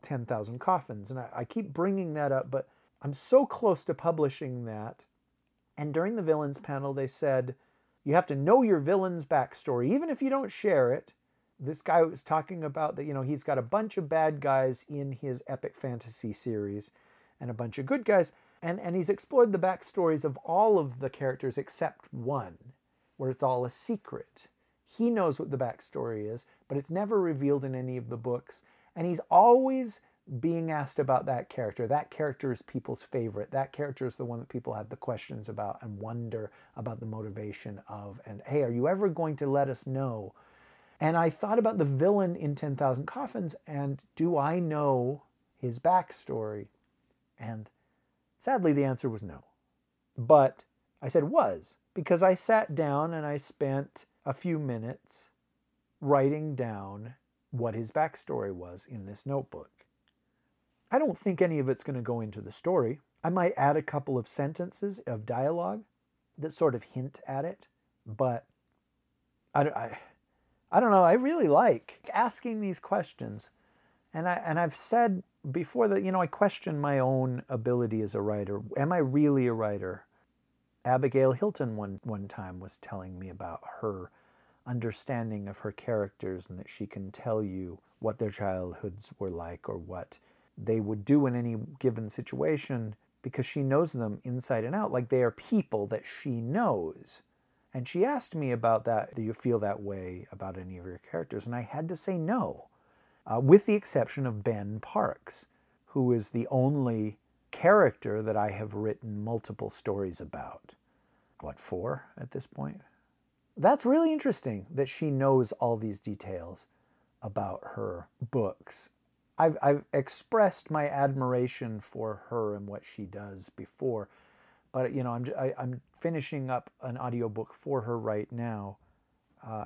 10,000 Coffins. And I keep bringing that up, but I'm so close to publishing that. And during the villains panel, they said, you have to know your villain's backstory, even if you don't share it. This guy was talking about that, you know, he's got a bunch of bad guys in his epic fantasy series and a bunch of good guys. And he's explored the backstories of all of the characters except one, where it's all a secret. He knows what the backstory is, but it's never revealed in any of the books. And he's always being asked about that character. That character is people's favorite. That character is the one that people have the questions about and wonder about the motivation of. And, hey, are you ever going to let us know? And I thought about the villain in 10,000 Coffins and do I know his backstory? And sadly, the answer was no. But I said was, because I sat down and I spent a few minutes writing down what his backstory was in this notebook. I don't think any of it's going to go into the story. I might add a couple of sentences of dialogue that sort of hint at it, but I don't know. I really like asking these questions. And I've said before that, you know, I question my own ability as a writer. Am I really a writer? Abigail Hilton one time was telling me about her understanding of her characters and that she can tell you what their childhoods were like or what they would do in any given situation because she knows them inside and out. Like, they are people that she knows. And she asked me about that. Do you feel that way about any of your characters? And I had to say no, with the exception of Ben Parks, who is the only character that I have written multiple stories about. What, 4 at this point? That's really interesting that she knows all these details about her books. I've expressed my admiration for her and what she does before, but you know, I'm finishing up an audiobook for her right now,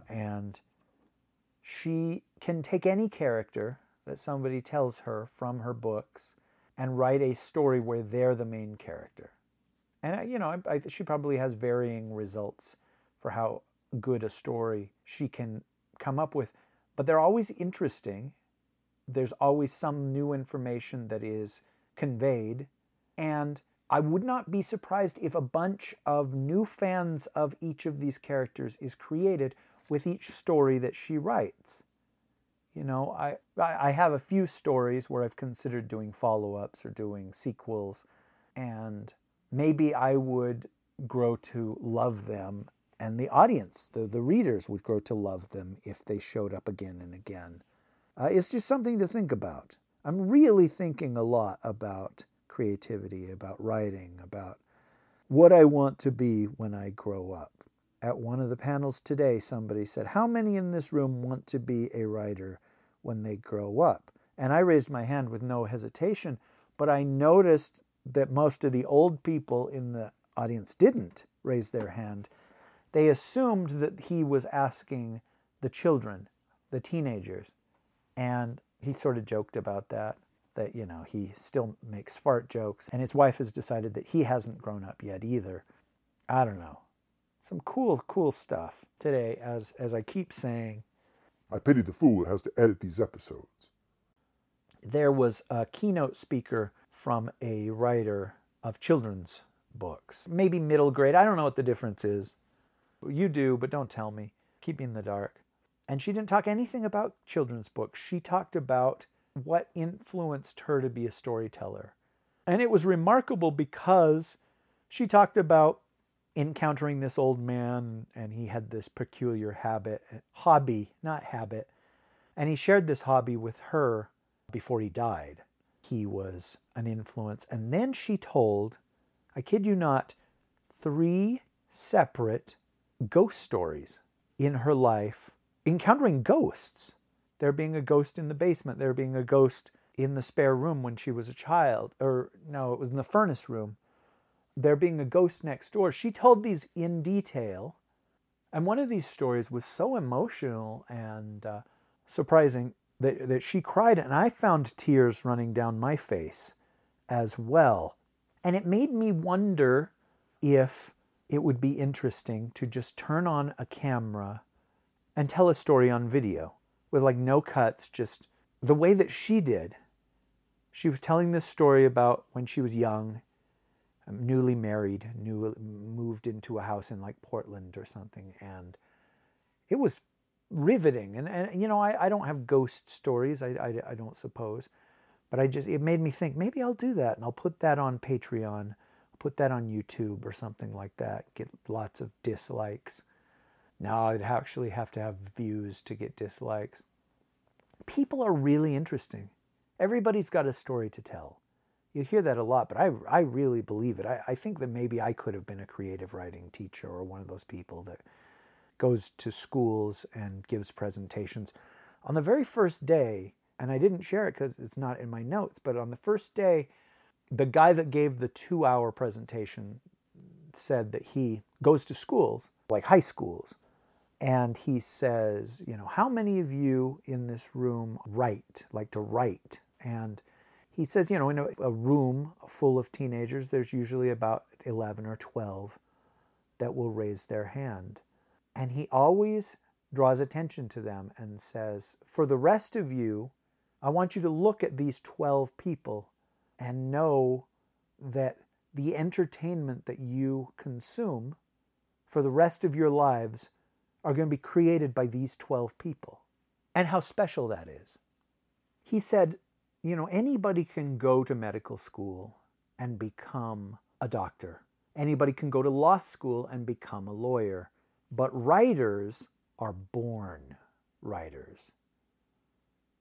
and she can take any character that somebody tells her from her books and write a story where they're the main character. And you know, she probably has varying results for how good a story she can come up with, but they're always interesting. There's always some new information that is conveyed, and I would not be surprised if a bunch of new fans of each of these characters is created with each story that she writes. You know, I have a few stories where I've considered doing follow-ups or doing sequels, and maybe I would grow to love them, and the audience, the readers, would grow to love them if they showed up again and again. It's just something to think about. I'm really thinking a lot about creativity, about writing, about what I want to be when I grow up. At one of the panels today, somebody said, "How many in this room want to be a writer when they grow up?" And I raised my hand with no hesitation, but I noticed that most of the old people in the audience didn't raise their hand. They assumed that he was asking the children, the teenagers. And he sort of joked about that, you know, he still makes fart jokes. And his wife has decided that he hasn't grown up yet either. I don't know. Some cool stuff today, as I keep saying. I pity the fool that has to edit these episodes. There was a keynote speaker from a writer of children's books. Maybe middle grade. I don't know what the difference is. You do, but don't tell me. Keep me in the dark. And she didn't talk anything about children's books. She talked about what influenced her to be a storyteller. And it was remarkable because she talked about encountering this old man, and he had this peculiar hobby. And he shared this hobby with her before he died. He was an influence. And then she told, I kid you not, 3 separate ghost stories in her life, encountering ghosts. There being a ghost in the basement, there being a ghost in the spare room when she was a child, or no, it was in the furnace room, there being a ghost next door. She told these in detail, and one of these stories was so emotional and surprising that she cried, and I found tears running down my face as well. And it made me wonder if it would be interesting to just turn on a camera and tell a story on video with like no cuts, just the way that she did. She was telling this story about when she was young, newly married, moved into a house in like Portland or something. And it was riveting. And you know, I don't have ghost stories, I don't suppose, but it made me think, maybe I'll do that and I'll put that on Patreon, I'll put that on YouTube or something like that, get lots of dislikes. No, I'd actually have to have views to get dislikes. People are really interesting. Everybody's got a story to tell. You hear that a lot, but I really believe it. I think that maybe I could have been a creative writing teacher or one of those people that goes to schools and gives presentations. On the very first day, and I didn't share it because it's not in my notes, but on the first day, the guy that gave the 2-hour presentation said that he goes to schools, like high schools, and he says, you know, how many of you in this room like to write? And he says, you know, in a room full of teenagers, there's usually about 11 or 12 that will raise their hand. And he always draws attention to them and says, for the rest of you, I want you to look at these 12 people and know that the entertainment that you consume for the rest of your lives are going to be created by these 12 people. And how special that is. He said, you know, anybody can go to medical school and become a doctor. Anybody can go to law school and become a lawyer. But writers are born writers.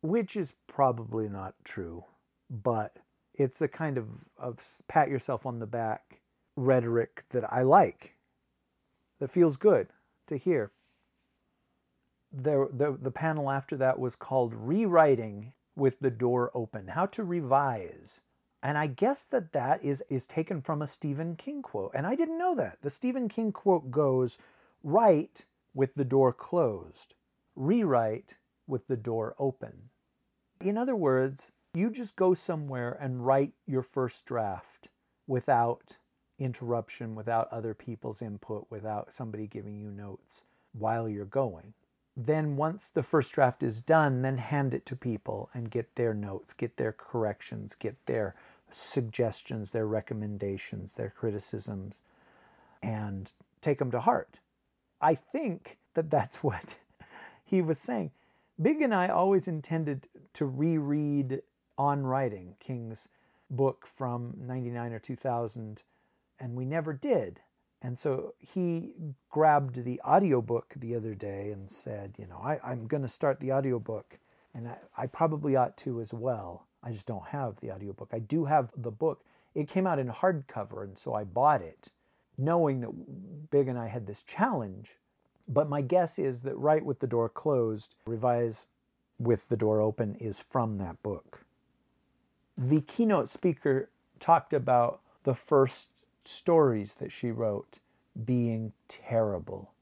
Which is probably not true, but it's the kind of pat yourself on the back rhetoric that I like. That feels good to hear. the panel after that was called Rewriting with the Door Open, How to Revise. And I guess that is taken from a Stephen King quote. And I didn't know that. The Stephen King quote goes, write with the door closed, rewrite with the door open. In other words, you just go somewhere and write your first draft without interruption, without other people's input, without somebody giving you notes while you're going. Then once the first draft is done, then hand it to people and get their notes, get their corrections, get their suggestions, their recommendations, their criticisms, and take them to heart. I think that's what he was saying. Big and I always intended to reread On Writing, King's book from 99 or 2000, and we never did. And so he grabbed the audiobook the other day and said, you know, I'm going to start the audiobook, and I probably ought to as well. I just don't have the audiobook. I do have the book. It came out in hardcover, and so I bought it, knowing that Big and I had this challenge. But my guess is that Write with the Door Closed, Revise with the Door Open is from that book. The keynote speaker talked about the first stories that she wrote being terrible,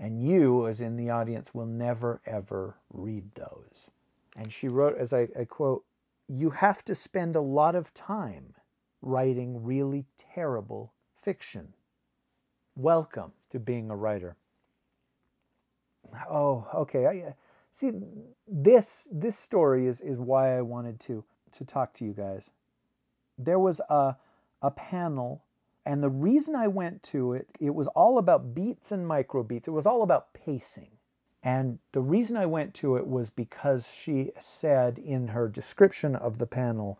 and you as in the audience will never ever read those. And she wrote, as I quote, you have to spend a lot of time writing really terrible fiction. Welcome to being a writer. See, this story is why I wanted to talk to you guys. There was a panel. And the reason I went to it, it was all about beats and microbeats. It was all about pacing. And the reason I went to it was because she said in her description of the panel,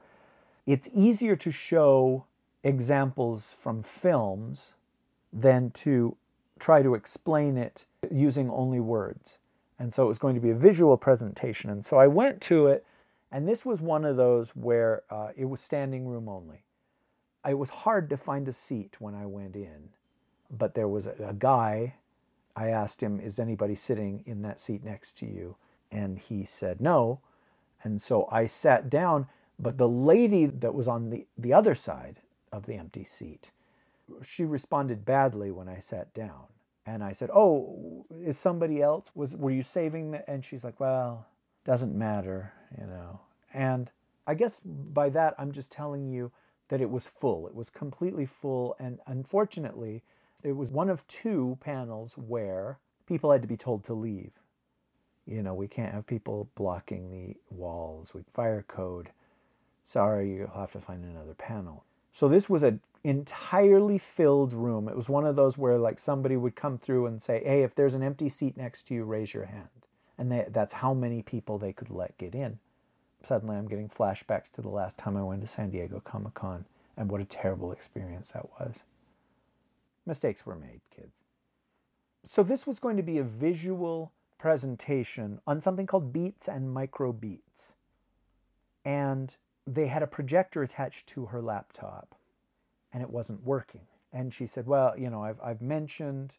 it's easier to show examples from films than to try to explain it using only words. And so it was going to be a visual presentation. And so I went to it, and this was one of those where it was standing room only. It was hard to find a seat when I went in, but there was a guy. I asked him, is anybody sitting in that seat next to you? And he said no. And so I sat down, but the lady that was on the other side of the empty seat, she responded badly when I sat down. And I said, oh, is somebody else? Were you saving that? And she's like, well, doesn't matter, you know. And I guess by that, I'm just telling you that it was full. It was completely full, and unfortunately, it was one of two panels where people had to be told to leave. You know, we can't have people blocking the walls. We fire code. Sorry, you'll have to find another panel. So this was an entirely filled room. It was one of those where like somebody would come through and say, hey, if there's an empty seat next to you, raise your hand. And that's how many people they could let get in. Suddenly I'm getting flashbacks to the last time I went to San Diego Comic-Con, and what a terrible experience that was. Mistakes were made, kids. So this was going to be a visual presentation on something called beats and microbeats. And they had a projector attached to her laptop, and it wasn't working. And she said, well, you know, I've mentioned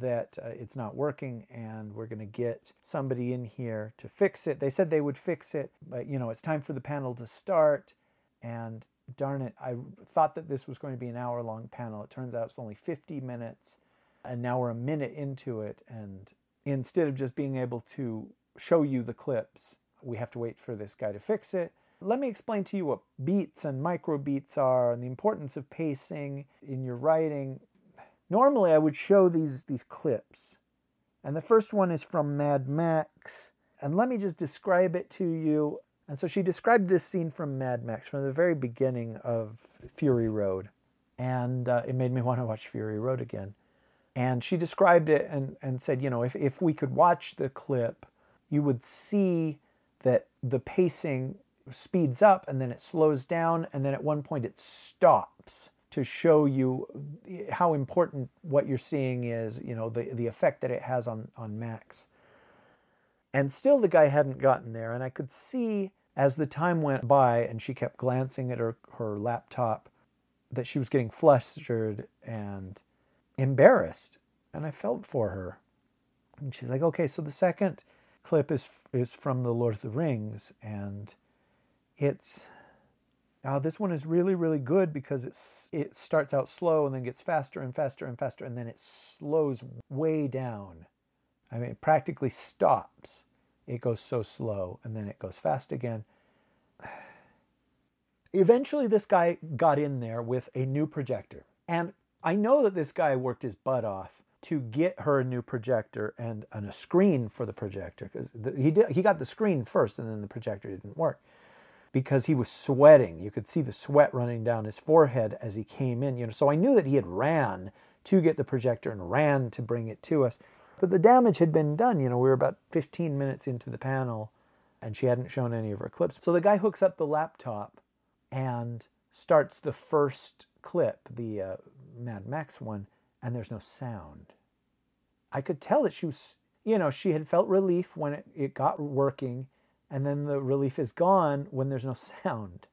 that it's not working, and we're going to get somebody in here to fix it. They said they would fix it, but, you know, it's time for the panel to start. And darn it, I thought that this was going to be an hour-long panel. It turns out it's only 50 minutes, and now we're a minute into it. And instead of just being able to show you the clips, we have to wait for this guy to fix it. Let me explain to you what beats and microbeats are and the importance of pacing in your writing. Normally, I would show these clips. And the first one is from Mad Max. And let me just describe it to you. And so she described this scene from Mad Max, from the very beginning of Fury Road. And it made me want to watch Fury Road again. And she described it and said, you know, if we could watch the clip, you would see that the pacing speeds up, and then it slows down, and then at one point it stops to show you how important what you're seeing is, you know, the effect that it has on Max. And still the guy hadn't gotten there, and I could see as the time went by and she kept glancing at her laptop that she was getting flustered and embarrassed, and I felt for her. And she's like, okay, so the second clip is from The Lord of the Rings, and it's, this one is really, really good because it starts out slow and then gets faster and faster and faster, and then it slows way down. I mean, it practically stops. It goes so slow, and then it goes fast again. Eventually, this guy got in there with a new projector. And I know that this guy worked his butt off to get her a new projector and a screen for the projector, because he got the screen first, and then the projector didn't work. Because he was sweating. You could see the sweat running down his forehead as he came in. You know, so I knew that he had ran to get the projector and ran to bring it to us. But the damage had been done. You know, we were about 15 minutes into the panel, and she hadn't shown any of her clips. So the guy hooks up the laptop and starts the first clip, the Mad Max one, and there's no sound. I could tell that she was, you know, she had felt relief when it got working, and then the relief is gone when there's no sound.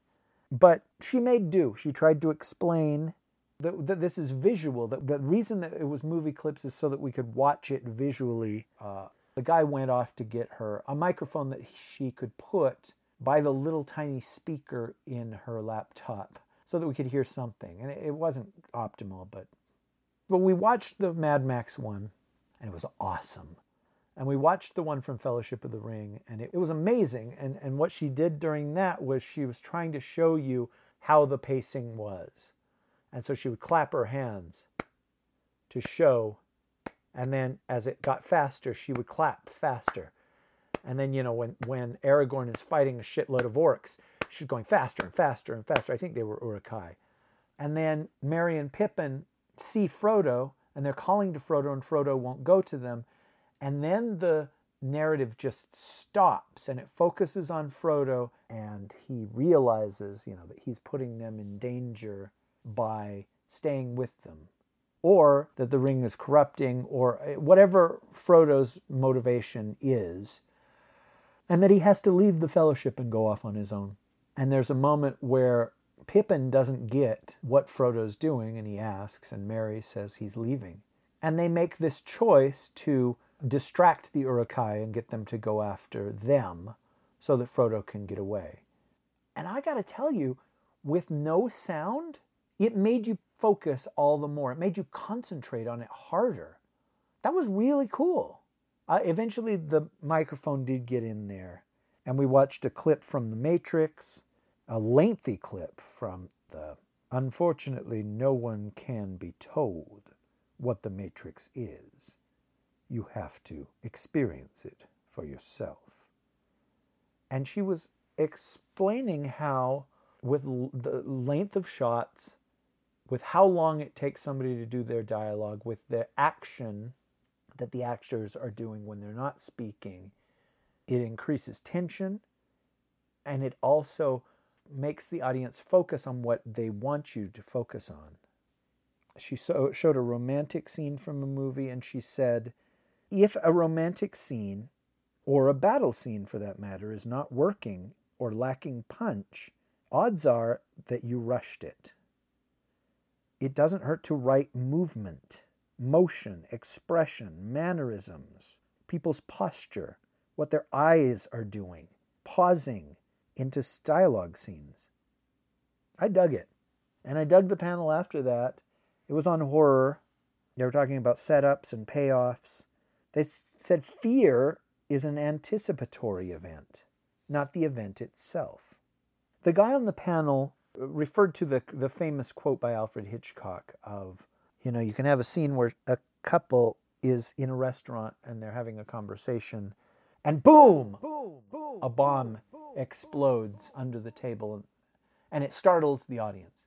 But she made do. She tried to explain that this is visual. That the reason that it was movie clips is so that we could watch it visually. The guy went off to get her a microphone that she could put by the little tiny speaker in her laptop so that we could hear something. And it wasn't optimal, but we watched the Mad Max one, and it was awesome. And we watched the one from Fellowship of the Ring, and it was amazing. And what she did during that was she was trying to show you how the pacing was. And so she would clap her hands to show. And then as it got faster, she would clap faster. And then, you know, when Aragorn is fighting a shitload of orcs, she's going faster and faster and faster. I think they were Uruk-hai. And then Merry and Pippin see Frodo, and they're calling to Frodo, and Frodo won't go to them. And then the narrative just stops, and it focuses on Frodo, and he realizes, you know, that he's putting them in danger by staying with them, or that the ring is corrupting, or whatever Frodo's motivation is, and that he has to leave the fellowship and go off on his own. And there's a moment where Pippin doesn't get what Frodo's doing, and he asks, and Merry says he's leaving. And they make this choice to distract the Uruk-hai and get them to go after them so that Frodo can get away. And I gotta tell you, with no sound, it made you focus all the more. It made you concentrate on it harder. That was really cool. Eventually, the microphone did get in there, and we watched a clip from The Matrix, a lengthy clip from the Unfortunately, no one can be told what The Matrix is. You have to experience it for yourself. And she was explaining how, with the length of shots, with how long it takes somebody to do their dialogue, with the action that the actors are doing when they're not speaking, it increases tension, and it also makes the audience focus on what they want you to focus on. She showed a romantic scene from a movie, and she said, if a romantic scene, or a battle scene for that matter, is not working or lacking punch, odds are that you rushed it. It doesn't hurt to write movement, motion, expression, mannerisms, people's posture, what their eyes are doing, pausing into dialogue scenes. I dug it. And I dug the panel after that. It was on horror. They were talking about setups and payoffs. They said fear is an anticipatory event, not the event itself. The guy on the panel referred to the famous quote by Alfred Hitchcock of, you know, you can have a scene where a couple is in a restaurant and they're having a conversation, and boom, boom, boom, a bomb explodes under the table, and it startles the audience.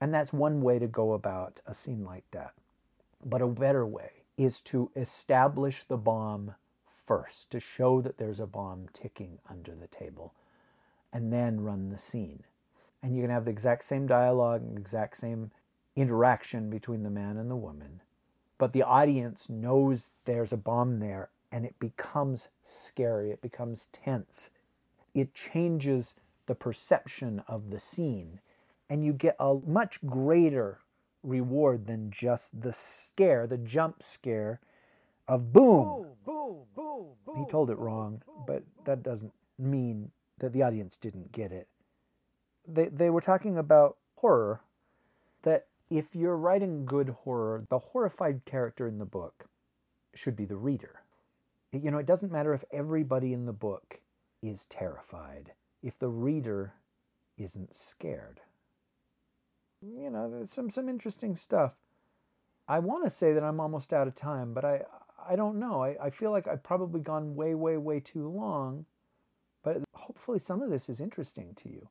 And that's one way to go about a scene like that. But a better way is to establish the bomb first, to show that there's a bomb ticking under the table, and then run the scene. And you can have the exact same dialogue and exact same interaction between the man and the woman, but the audience knows there's a bomb there, and it becomes scary, it becomes tense. It changes the perception of the scene, and you get a much greater reward than just the scare, the jump scare of boom. He told it wrong, but that doesn't mean that the audience didn't get it. They were talking about horror, that if you're writing good horror, the horrified character in the book should be the reader. You know, it doesn't matter if everybody in the book is terrified, if the reader isn't scared. You know, there's some interesting stuff. I want to say that I'm almost out of time, but I don't know. I feel like I've probably gone way too long, but hopefully some of this is interesting to you.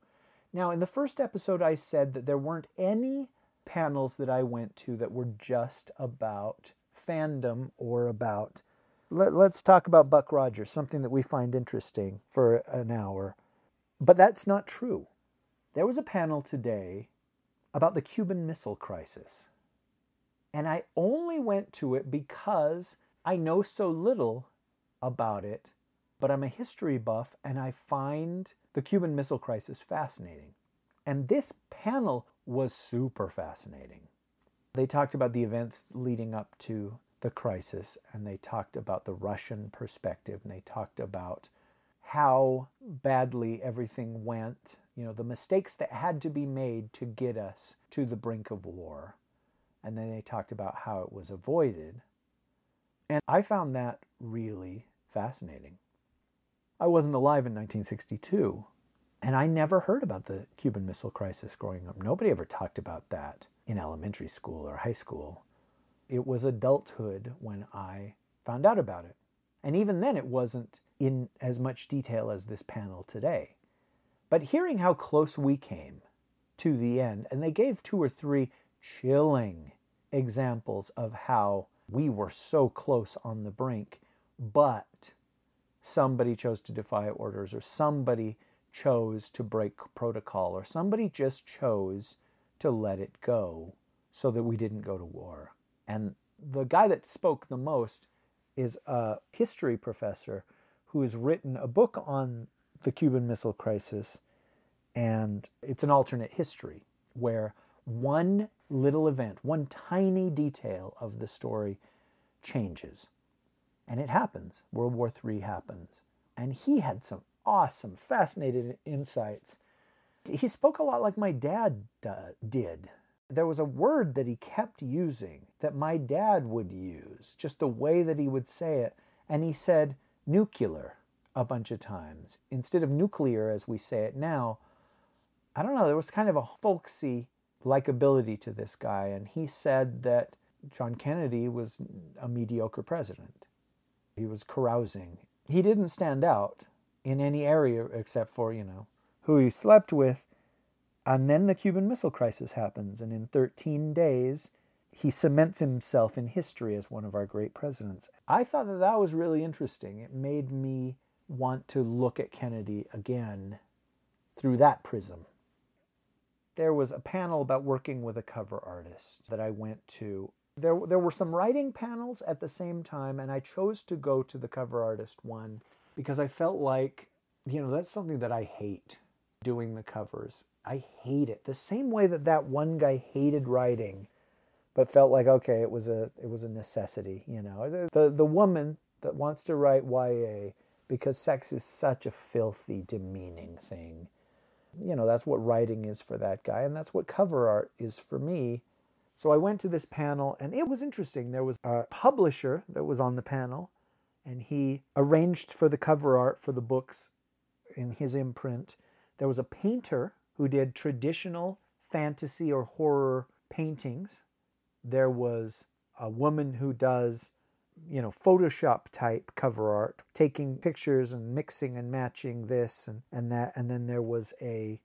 Now, in the first episode, I said that there weren't any panels that I went to that were just about fandom or about... Let's talk about Buck Rogers, something that we find interesting for an hour. But that's not true. There was a panel today about the Cuban Missile Crisis. And I only went to it because I know so little about it, but I'm a history buff and I find the Cuban Missile Crisis fascinating. And this panel was super fascinating. They talked about the events leading up to the crisis, and they talked about the Russian perspective, and they talked about how badly everything went, you know, the mistakes that had to be made to get us to the brink of war. And then they talked about how it was avoided. And I found that really fascinating. I wasn't alive in 1962, and I never heard about the Cuban Missile Crisis growing up. Nobody ever talked about that in elementary school or high school. It was adulthood when I found out about it. And even then, it wasn't in as much detail as this panel today. But hearing how close we came to the end, and they gave 2 or 3 chilling examples of how we were so close on the brink, but somebody chose to defy orders, or somebody chose to break protocol, or somebody just chose to let it go so that we didn't go to war. And the guy that spoke the most is a history professor who has written a book on the Cuban Missile Crisis, and it's an alternate history where one little event, one tiny detail of the story changes. And it happens. World War III happens. And he had some awesome, fascinating insights. He spoke a lot like my dad did. There was a word that he kept using that my dad would use, just the way that he would say it. And he said nuclear a bunch of times instead of nuclear as we say it now. I don't know. There was kind of a folksy likability to this guy, and he said that John Kennedy was a mediocre president. He was carousing. He didn't stand out in any area except for, you know, who he slept with. And then the Cuban Missile Crisis happens, and in 13 days, he cements himself in history as one of our great presidents. I thought that that was really interesting. It made me want to look at Kennedy again through that prism. There was a panel about working with a cover artist that I went to. There were some writing panels at the same time, and I chose to go to the cover artist one because I felt like, you know, that's something that I hate, doing the covers. I hate it. The same way that that one guy hated writing, but felt like, okay, it was a necessity, you know. The woman that wants to write YA because sex is such a filthy, demeaning thing. You know, that's what writing is for that guy, and that's what cover art is for me. So I went to this panel, and it was interesting. There was a publisher that was on the panel, and he arranged for the cover art for the books in his imprint. There was a painter who did traditional fantasy or horror paintings. There was a woman who does, you know, Photoshop-type cover art, taking pictures and mixing and matching this and that. And then there was a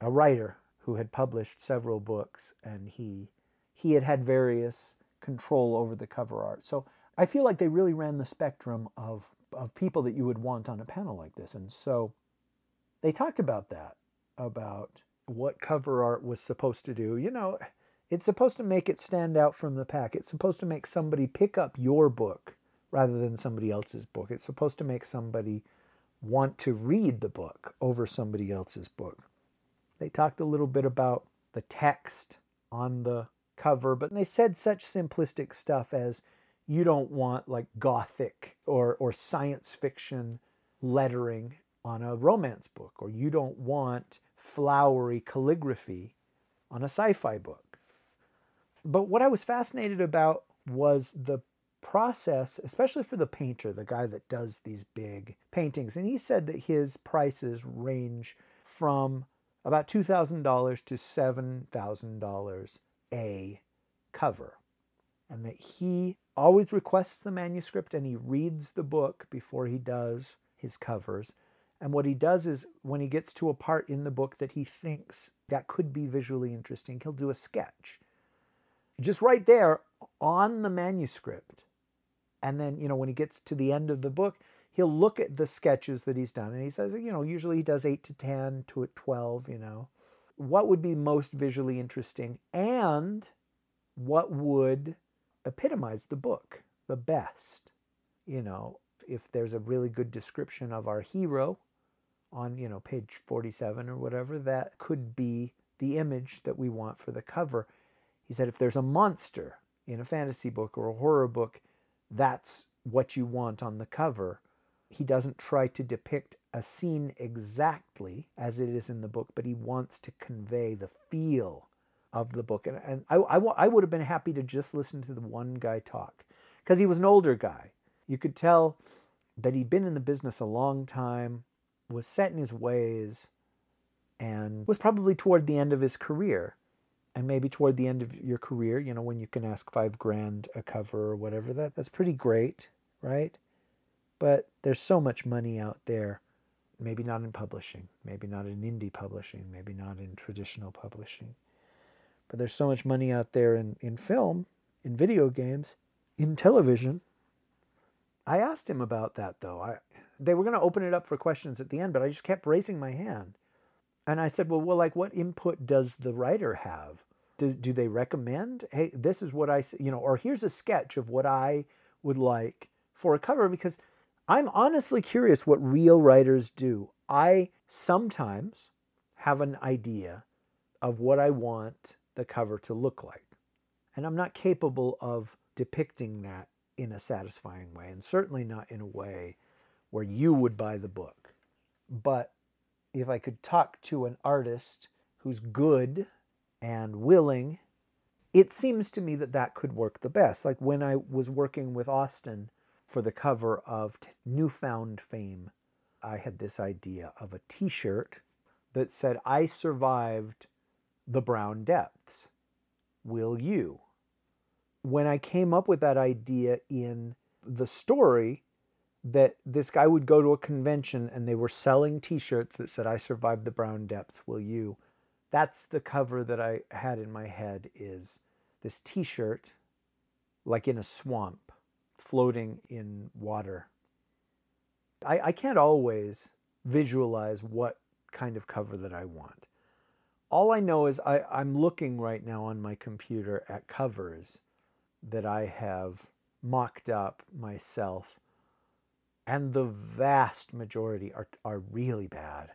writer who had published several books, and he had had various control over the cover art. So I feel like they really ran the spectrum of people that you would want on a panel like this. And so they talked about that, about what cover art was supposed to do. You know, it's supposed to make it stand out from the pack. It's supposed to make somebody pick up your book rather than somebody else's book. It's supposed to make somebody want to read the book over somebody else's book. They talked a little bit about the text on the cover, but they said such simplistic stuff as, you don't want like gothic or science fiction lettering on a romance book, or you don't want flowery calligraphy on a sci-fi book. But what I was fascinated about was the process, especially for the painter, the guy that does these big paintings. And he said that his prices range from about $2,000 to $7,000 a cover. And that he always requests the manuscript and he reads the book before he does his covers. And what he does is when he gets to a part in the book that he thinks that could be visually interesting, he'll do a sketch. Just right there on the manuscript. And then, you know, when he gets to the end of the book, he'll look at the sketches that he's done. And he says, you know, usually he does 8 to 10 to 12, you know. What would be most visually interesting and what would epitomize the book the best? You know, if there's a really good description of our hero on, you know, page 47 or whatever, that could be the image that we want for the cover. He said, if there's a monster in a fantasy book or a horror book, that's what you want on the cover. He doesn't try to depict a scene exactly as it is in the book, but he wants to convey the feel of the book. And I would have been happy to just listen to the one guy talk, because he was an older guy. You could tell that he'd been in the business a long time, was set in his ways, and was probably toward the end of his career. And maybe toward the end of your career, you know, when you can ask $5,000 a cover or whatever, that's pretty great, right? But there's so much money out there, maybe not in publishing, maybe not in indie publishing, maybe not in traditional publishing. But there's so much money out there in film, in video games, in television. I asked him about that, though. They were going to open it up for questions at the end, but I just kept raising my hand. And I said, well, like, what input does the writer have? Do they recommend, hey, this is what I, you know, or here's a sketch of what I would like for a cover? Because I'm honestly curious what real writers do. I sometimes have an idea of what I want the cover to look like. And I'm not capable of depicting that in a satisfying way, and certainly not in a way where you would buy the book. But if I could talk to an artist who's good and willing, it seems to me that that could work the best. Like when I was working with Austin for the cover of Newfound Fame, I had this idea of a t-shirt that said, I survived the brown depths. Will you? When I came up with that idea in the story, that this guy would go to a convention and they were selling t-shirts that said, I survived the brown depths, will you? That's the cover that I had in my head, is this t-shirt, like in a swamp, floating in water. I can't always visualize what kind of cover that I want. All I know is I'm looking right now on my computer at covers that I have mocked up myself. And the vast majority are really bad.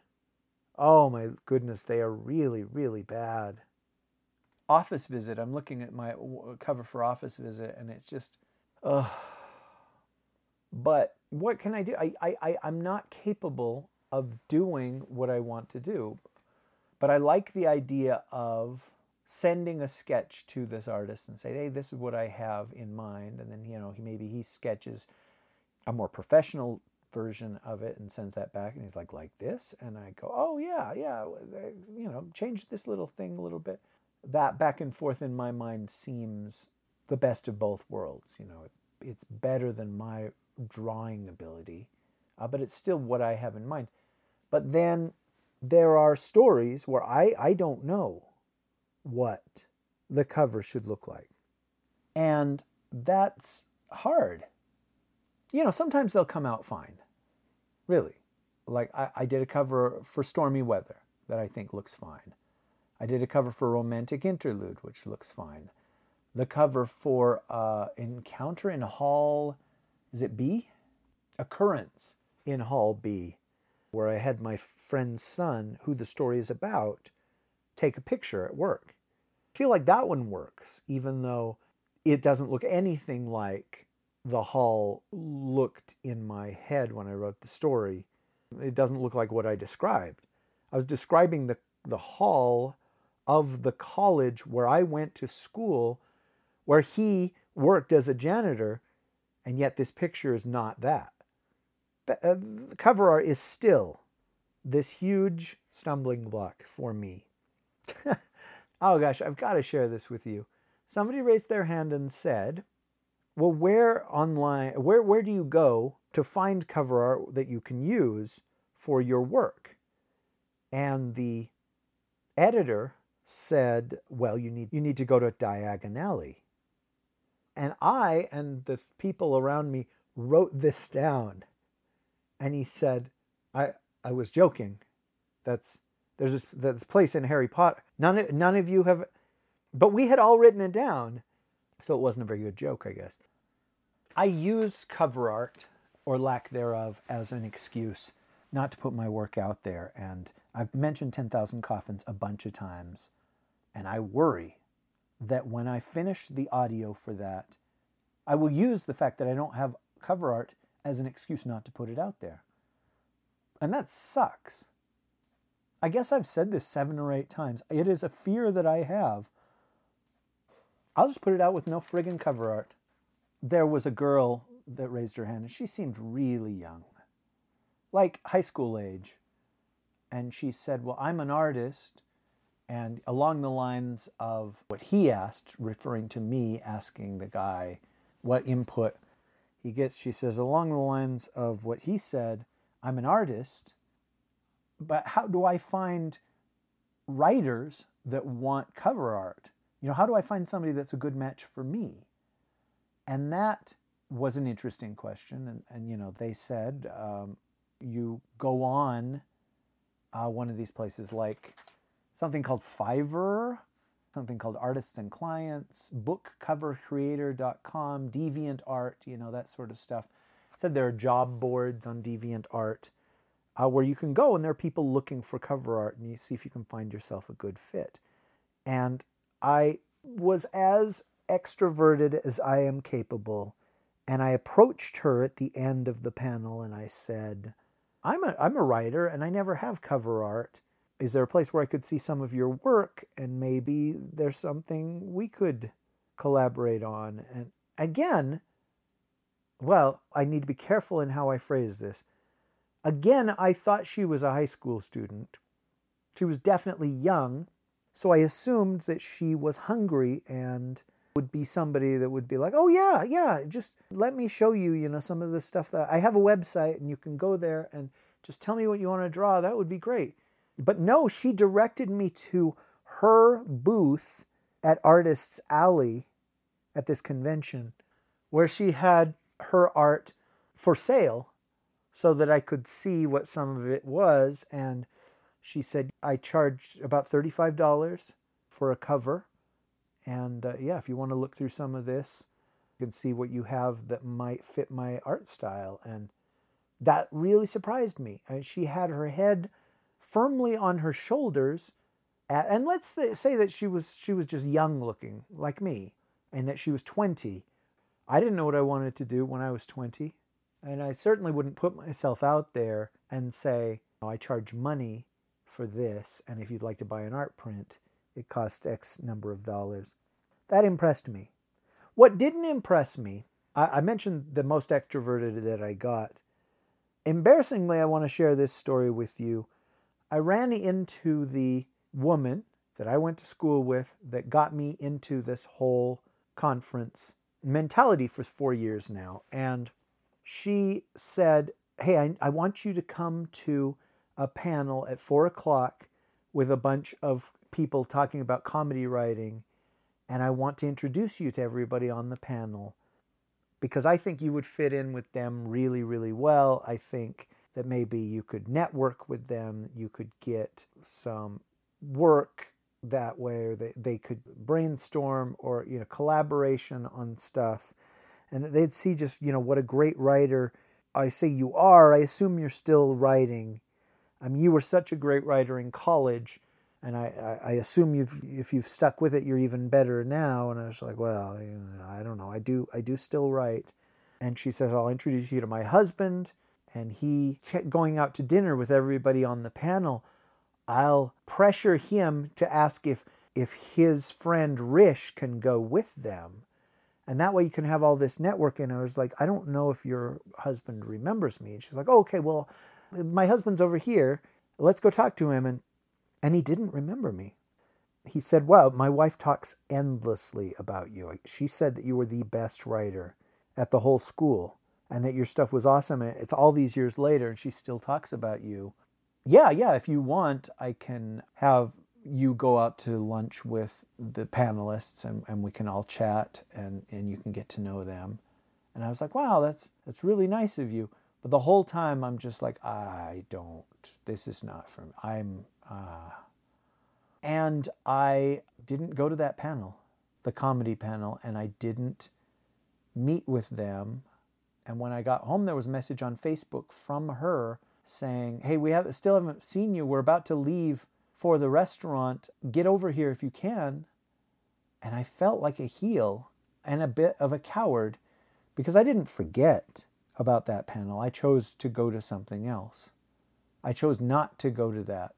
Oh my goodness, they are really, really bad. Office Visit, I'm looking at my cover for Office Visit, and it's just, ugh. But what can I do? I'm not capable of doing what I want to do. But I like the idea of sending a sketch to this artist and say, hey, this is what I have in mind. And then, you know, maybe he sketches a more professional version of it and sends that back. And he's like this. And I go, oh yeah, you know, change this little thing a little bit. That back and forth in my mind seems the best of both worlds. You know, it's better than my drawing ability, but it's still what I have in mind. But then there are stories where I don't know what the cover should look like. And that's hard. You know, sometimes they'll come out fine, really. Like, I did a cover for Stormy Weather that I think looks fine. I did a cover for Romantic Interlude, which looks fine. The cover for Encounter in Hall, is it B? Occurrence in Hall B, where I had my friend's son, who the story is about, take a picture at work. I feel like that one works, even though it doesn't look anything like the hall looked in my head when I wrote the story. It doesn't look like what I described. I was describing the hall of the college where I went to school, where he worked as a janitor, and yet this picture is not that. The cover art is still this huge stumbling block for me. Oh gosh, I've got to share this with you. Somebody raised their hand and said, well, where do you go to find cover art that you can use for your work? And the editor said, well, you need to go to Diagon Alley. And I and the people around me wrote this down. And he said, I was joking. There's this place in Harry Potter. None of you have... But we had all written it down. So it wasn't a very good joke, I guess. I use cover art, or lack thereof, as an excuse not to put my work out there. And I've mentioned 10,000 Coffins a bunch of times. And I worry that when I finish the audio for that, I will use the fact that I don't have cover art as an excuse not to put it out there. And that sucks. I guess I've said this 7 or 8 times. It is a fear that I have. I'll just put it out with no friggin' cover art. There was a girl that raised her hand, and she seemed really young, like high school age. And she said, well, I'm an artist, and along the lines of what he asked, referring to me asking the guy what input he gets, she says, along the lines of what he said, I'm an artist, but how do I find writers that want cover art? You know, how do I find somebody that's a good match for me? And that was an interesting question. And you know, they said, you go on one of these places like something called Fiverr, something called Artists and Clients, bookcovercreator.com, DeviantArt, you know, that sort of stuff. It said there are job boards on DeviantArt where you can go and there are people looking for cover art and you see if you can find yourself a good fit. And I was as extroverted as I am capable, and I approached her at the end of the panel and I said, I'm a writer and I never have cover art. Is there a place where I could see some of your work and maybe there's something we could collaborate on? And again, well, I need to be careful in how I phrase this. Again, I thought she was a high school student. She was definitely young. So I assumed that she was hungry and would be somebody that would be like, oh yeah, just let me show you, you know, some of the stuff that I have a website and you can go there and just tell me what you want to draw. That would be great. But no, she directed me to her booth at Artists Alley at this convention where she had her art for sale so that I could see what some of it was. And she said, I charged about $35 for a cover. And yeah, if you want to look through some of this, you can see what you have that might fit my art style. And that really surprised me. And she had her head firmly on her shoulders. And let's say that she was just young looking, like me, and that she was 20. I didn't know what I wanted to do when I was 20. And I certainly wouldn't put myself out there and say, oh, I charge money for this, and if you'd like to buy an art print, it costs X number of dollars. That impressed me. What didn't impress me, I mentioned the most extroverted that I got. Embarrassingly, I want to share this story with you. I ran into the woman that I went to school with that got me into this whole conference mentality for 4 years now, and she said, hey, I want you to come to a panel at 4:00 with a bunch of people talking about comedy writing, and I want to introduce you to everybody on the panel because I think you would fit in with them really, really well. I think that maybe you could network with them, you could get some work that way, or they could brainstorm or, you know, collaboration on stuff, and they'd see just, you know, what a great writer I say you are. I assume you're still writing. I mean, you were such a great writer in college, and I assume if you've stuck with it, you're even better now. And I was like, well, you know, I don't know. I do still write. And she says, I'll introduce you to my husband. And he kept going out to dinner with everybody on the panel. I'll pressure him to ask if his friend Rish can go with them. And that way you can have all this networking. And I was like, I don't know if your husband remembers me. And she's like, oh, okay, well, my husband's over here. Let's go talk to him. And he didn't remember me. He said, well, my wife talks endlessly about you. She said that you were the best writer at the whole school and that your stuff was awesome. And it's all these years later and she still talks about you. Yeah, if you want, I can have you go out to lunch with the panelists and we can all chat and you can get to know them. And I was like, wow, that's really nice of you. But the whole time I'm just like, this is not for me. And I didn't go to that panel, the comedy panel, and I didn't meet with them. And when I got home, there was a message on Facebook from her saying, hey, we still haven't seen you. We're about to leave for the restaurant. Get over here if you can. And I felt like a heel and a bit of a coward because I didn't forget about that panel. I chose to go to something else. I chose not to go to that.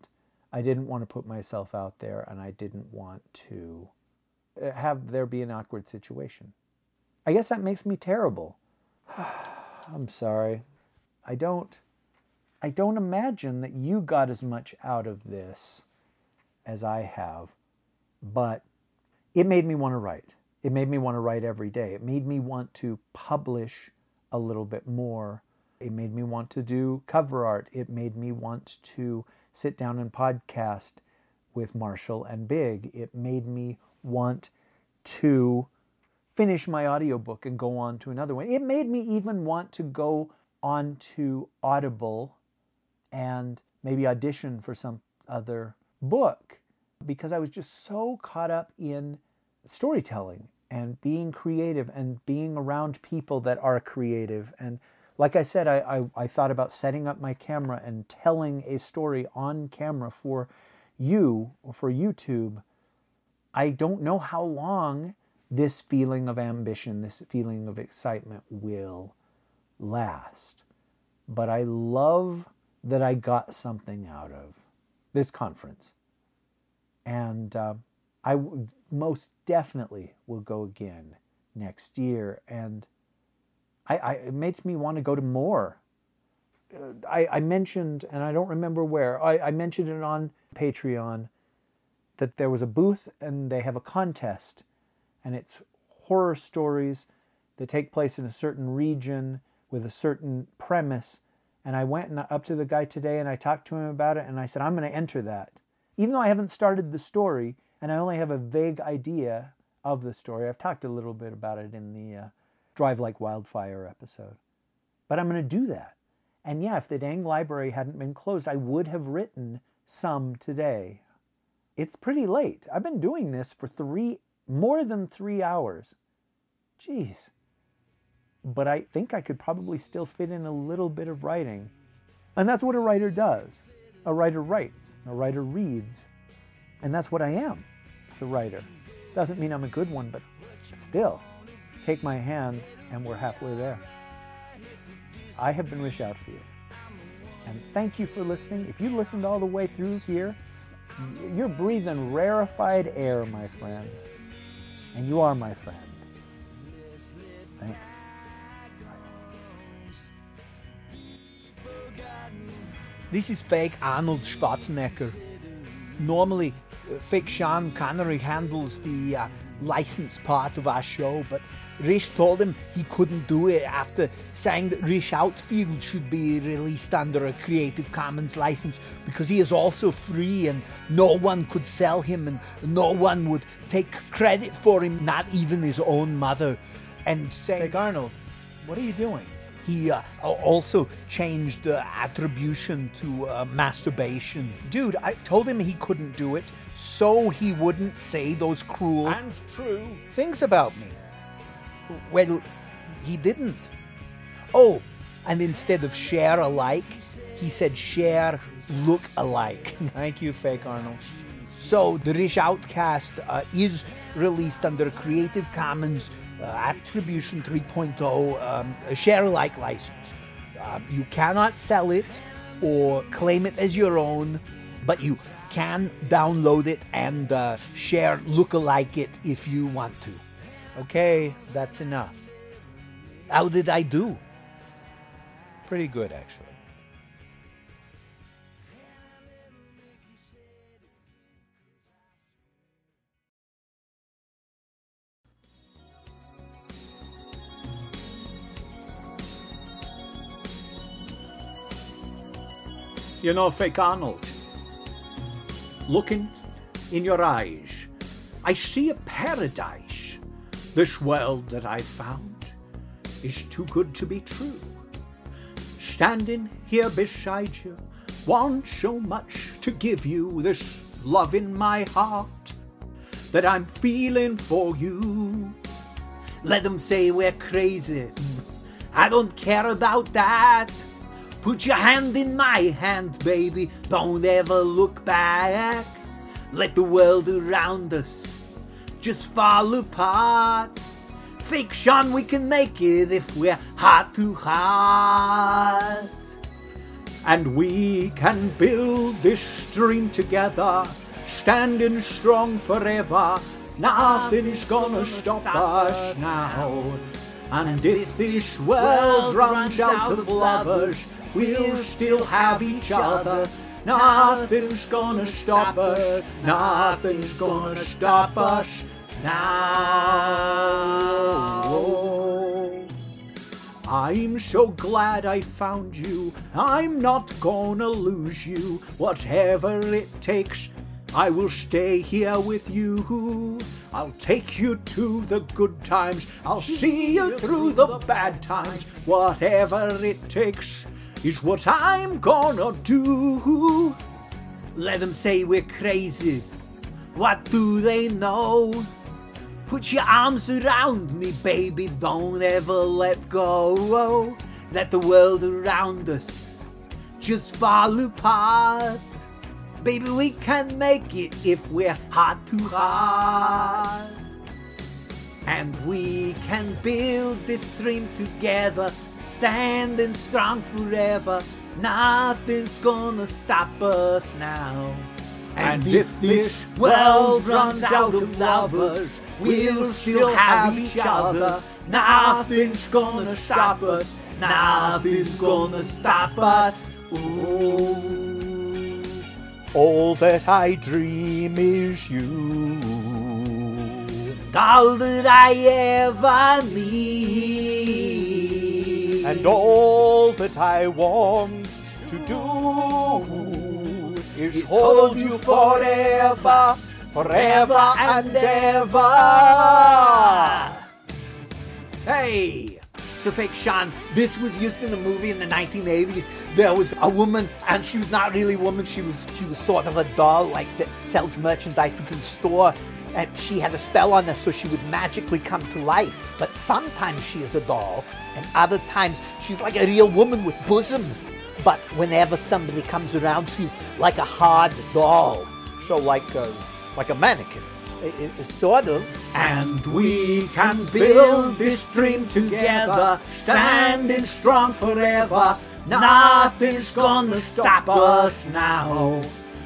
I didn't want to put myself out there, and I didn't want to have there be an awkward situation. I guess that makes me terrible. I'm sorry. I don't imagine that you got as much out of this as I have, but it made me want to write. It made me want to write every day. It made me want to publish a little bit more. It made me want to do cover art. It made me want to sit down and podcast with Marshall and Big. It made me want to finish my audiobook and go on to another one. It made me even want to go on to Audible and maybe audition for some other book because I was just so caught up in storytelling and being creative and being around people that are creative. And like I said, I thought about setting up my camera and telling a story on camera for you or for YouTube. I don't know how long this feeling of ambition, this feeling of excitement will last. But I love that I got something out of this conference. And I most definitely will go again next year. And it makes me want to go to more. I mentioned, and I don't remember where, I mentioned it on Patreon, that there was a booth and they have a contest. And it's horror stories that take place in a certain region with a certain premise. And I went up to the guy today and I talked to him about it. And I said, I'm going to enter that. Even though I haven't started the story and I only have a vague idea of the story. I've talked a little bit about it in the Drive Like Wildfire episode. But I'm going to do that. And yeah, if the dang library hadn't been closed, I would have written some today. It's pretty late. I've been doing this for more than three hours. Jeez. But I think I could probably still fit in a little bit of writing. And that's what a writer does. A writer writes. A writer reads. And that's what I am as a writer. Doesn't mean I'm a good one, but still. Take my hand, and we're halfway there. I have been Rish Outfield, and thank you for listening. If you listened all the way through here, you're breathing rarefied air, my friend, and you are my friend. Thanks. This is fake Arnold Schwarzenegger. Normally, fake Sean Connery handles the licensed part of our show, but Rish told him he couldn't do it after saying that Rish Outfield should be released under a Creative Commons license because he is also free and no one could sell him and no one would take credit for him, not even his own mother. And saying, Fake Arnold, what are you doing? He also changed the attribution to masturbation. Dude, I told him he couldn't do it so he wouldn't say those cruel and true things about me. Well, he didn't. Oh, and instead of share alike, he said share look alike. Thank you, Fake Arnold. So the Rish Outcast is released under Creative Commons Attribution 3.0 share-alike license. You cannot sell it or claim it as your own, but you can download it and share look-alike it if you want to. Okay, that's enough. How did I do? Pretty good, actually. You know, Fake Arnold, looking in your eyes, I see a paradise. This world that I found is too good to be true. Standing here beside you, want so much to give you, this love in my heart that I'm feeling for you. Let them say we're crazy. I don't care about that. Put your hand in my hand, baby, don't ever look back. Let the world around us just fall apart. Fake Sean, we can make it if we're heart to heart. And we can build this dream together, standing strong forever. Nothing's gonna stop us now. And if this world runs out of lovers, we'll still have each other. Nothing's gonna stop us. Nothing's gonna stop us now. I'm so glad I found you. I'm not gonna lose you. Whatever it takes, I will stay here with you. I'll take you to the good times. I'll see you through the bad times. Whatever it takes is what I'm gonna do. Let them say we're crazy. What do they know? Put your arms around me, baby. Don't ever let go. Let the world around us just fall apart. Baby, we can make it if we're heart to heart. And we can build this dream together, standing strong forever. Nothing's gonna stop us now. And if this world runs out of lovers, we'll still have each other. Nothing's gonna stop us. Nothing's gonna stop us. Ooh. All that I dream is you. All that I ever need. And all that I want to do is hold you forever, forever and ever. Hey! So Fake Sean, this was used in a movie in the 1980s. There was a woman, and she was not really a woman. She was sort of a doll, like, that sells merchandise at the store. And she had a spell on her, so she would magically come to life. But sometimes she is a doll, and other times she's like a real woman with bosoms. But whenever somebody comes around, she's like a hard doll. So like a mannequin. Sort of. And we can build this dream together, standing strong forever. Nothing's gonna stop us now.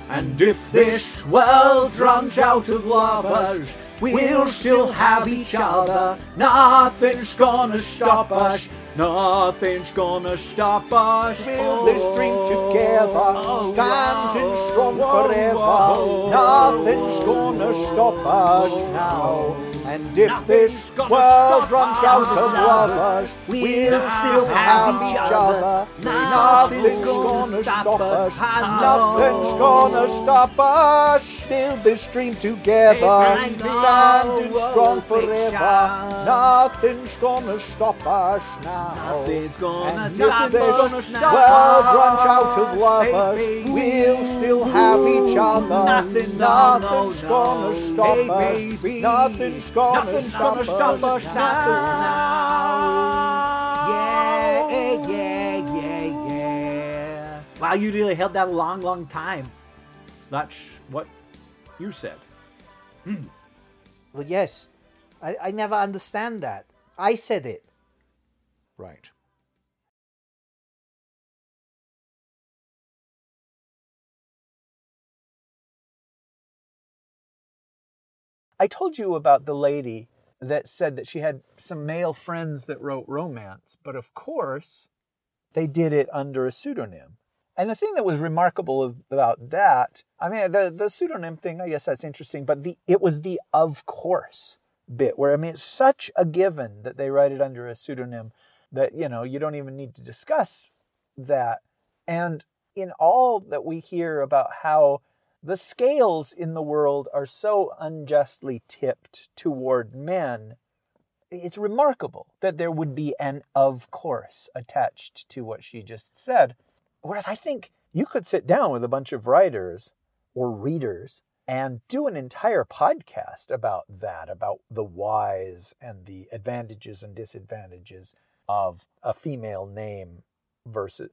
And if this world runs out of lovers, we'll still have each other. Nothing's gonna stop us. Nothing's gonna stop us. Build this dream together, standing strong forever. Nothing's gonna stop us now. And if this world runs out of lovers, we'll still have each other. Nothing's gonna stop us. Nothing's gonna stop us. Build this dream together, standing strong forever. Nothing's gonna stop us now. Nothing's gonna stop us now. And if this world runs out of lovers, we'll still have each other. Nothing's gonna stop us. Nothing's gonna stop us now. Yeah. Wow, you really held that a long, long time. That's what you said. Well, yes. I never understand that. I said it. Right. I told you about the lady that said that she had some male friends that wrote romance, but of course, they did it under a pseudonym. And the thing that was remarkable about that, I mean, the pseudonym thing, I guess that's interesting, but it was the of course bit where, I mean, it's such a given that they write it under a pseudonym that, you know, you don't even need to discuss that. And in all that we hear about how the scales in the world are so unjustly tipped toward men, it's remarkable that there would be an of course attached to what she just said. Whereas I think you could sit down with a bunch of writers or readers and do an entire podcast about that, about the whys and the advantages and disadvantages of a female name versus...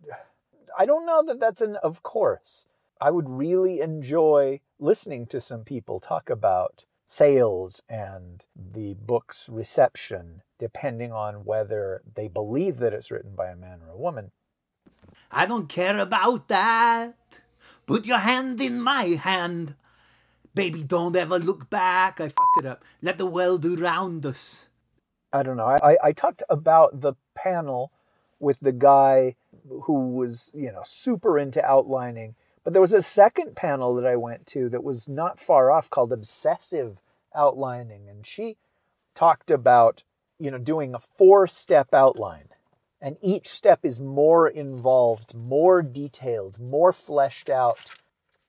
I don't know that that's an of course. I would really enjoy listening to some people talk about sales and the book's reception, depending on whether they believe that it's written by a man or a woman. I don't care about that. Put your hand in my hand. Baby, don't ever look back. I fucked it up. Let the world around us. I don't know. I talked about the panel with the guy who was, you know, super into outlining. But there was a second panel that I went to that was not far off called Obsessive Outlining. And she talked about, you know, doing a 4-step outline. And each step is more involved, more detailed, more fleshed out.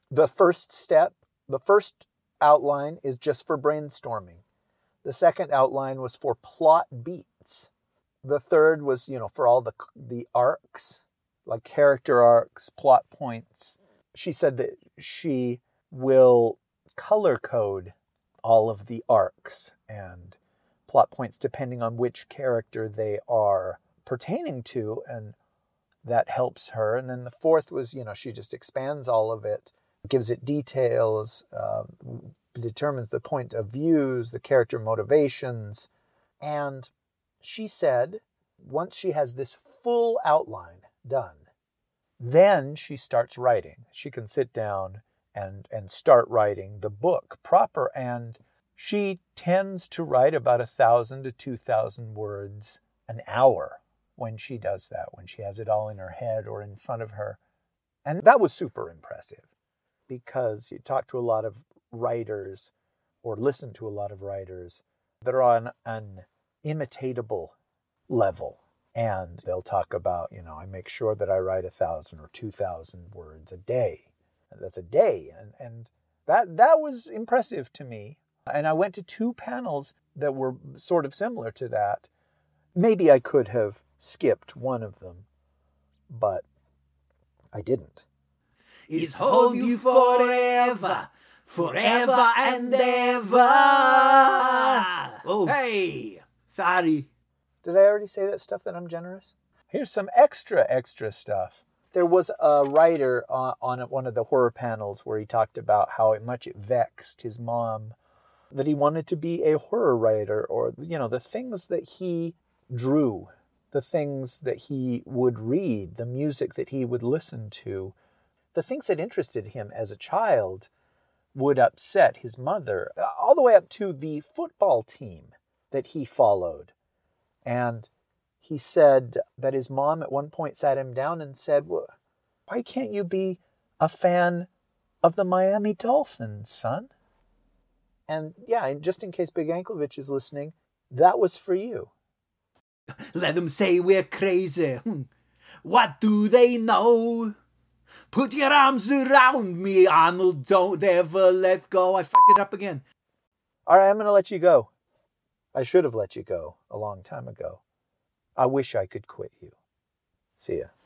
The first step, the first outline is just for brainstorming. The second outline was for plot beats. The third was, you know, for all the arcs, like character arcs, plot points. She said that she will color code all of the arcs and plot points depending on which character they are pertaining to, and that helps her. And then the fourth was, you know, she just expands all of it, gives it details, determines the point of views, the character motivations. And she said once she has this full outline done, then she starts writing. She can sit down and start writing the book proper. And she tends to write about 1,000 to 2,000 words an hour when she does that, when she has it all in her head or in front of her. And that was super impressive because you talk to a lot of writers or listen to a lot of writers that are on an imitatable level. And they'll talk about, you know, I make sure that I write 1,000 or 2,000 words a day. That's a day. And that was impressive to me. And I went to 2 panels that were sort of similar to that. Maybe I could have skipped one of them, but I didn't. It's hold you forever, forever and ever. Oh, hey, sorry. Did I already say that stuff that I'm generous? Here's some extra stuff. There was a writer on one of the horror panels where he talked about how much it vexed his mom that he wanted to be a horror writer, or, you know, the things that he drew, the things that he would read, the music that he would listen to, the things that interested him as a child would upset his mother, all the way up to the football team that he followed. And he said that his mom at one point sat him down and said, well, why can't you be a fan of the Miami Dolphins, son? And yeah, just in case Big Anklevich is listening, that was for you. Let them say we're crazy. What do they know? Put your arms around me, Arnold. Don't ever let go. I fucked it up again. All right, I'm going to let you go. I should have let you go a long time ago. I wish I could quit you. See ya.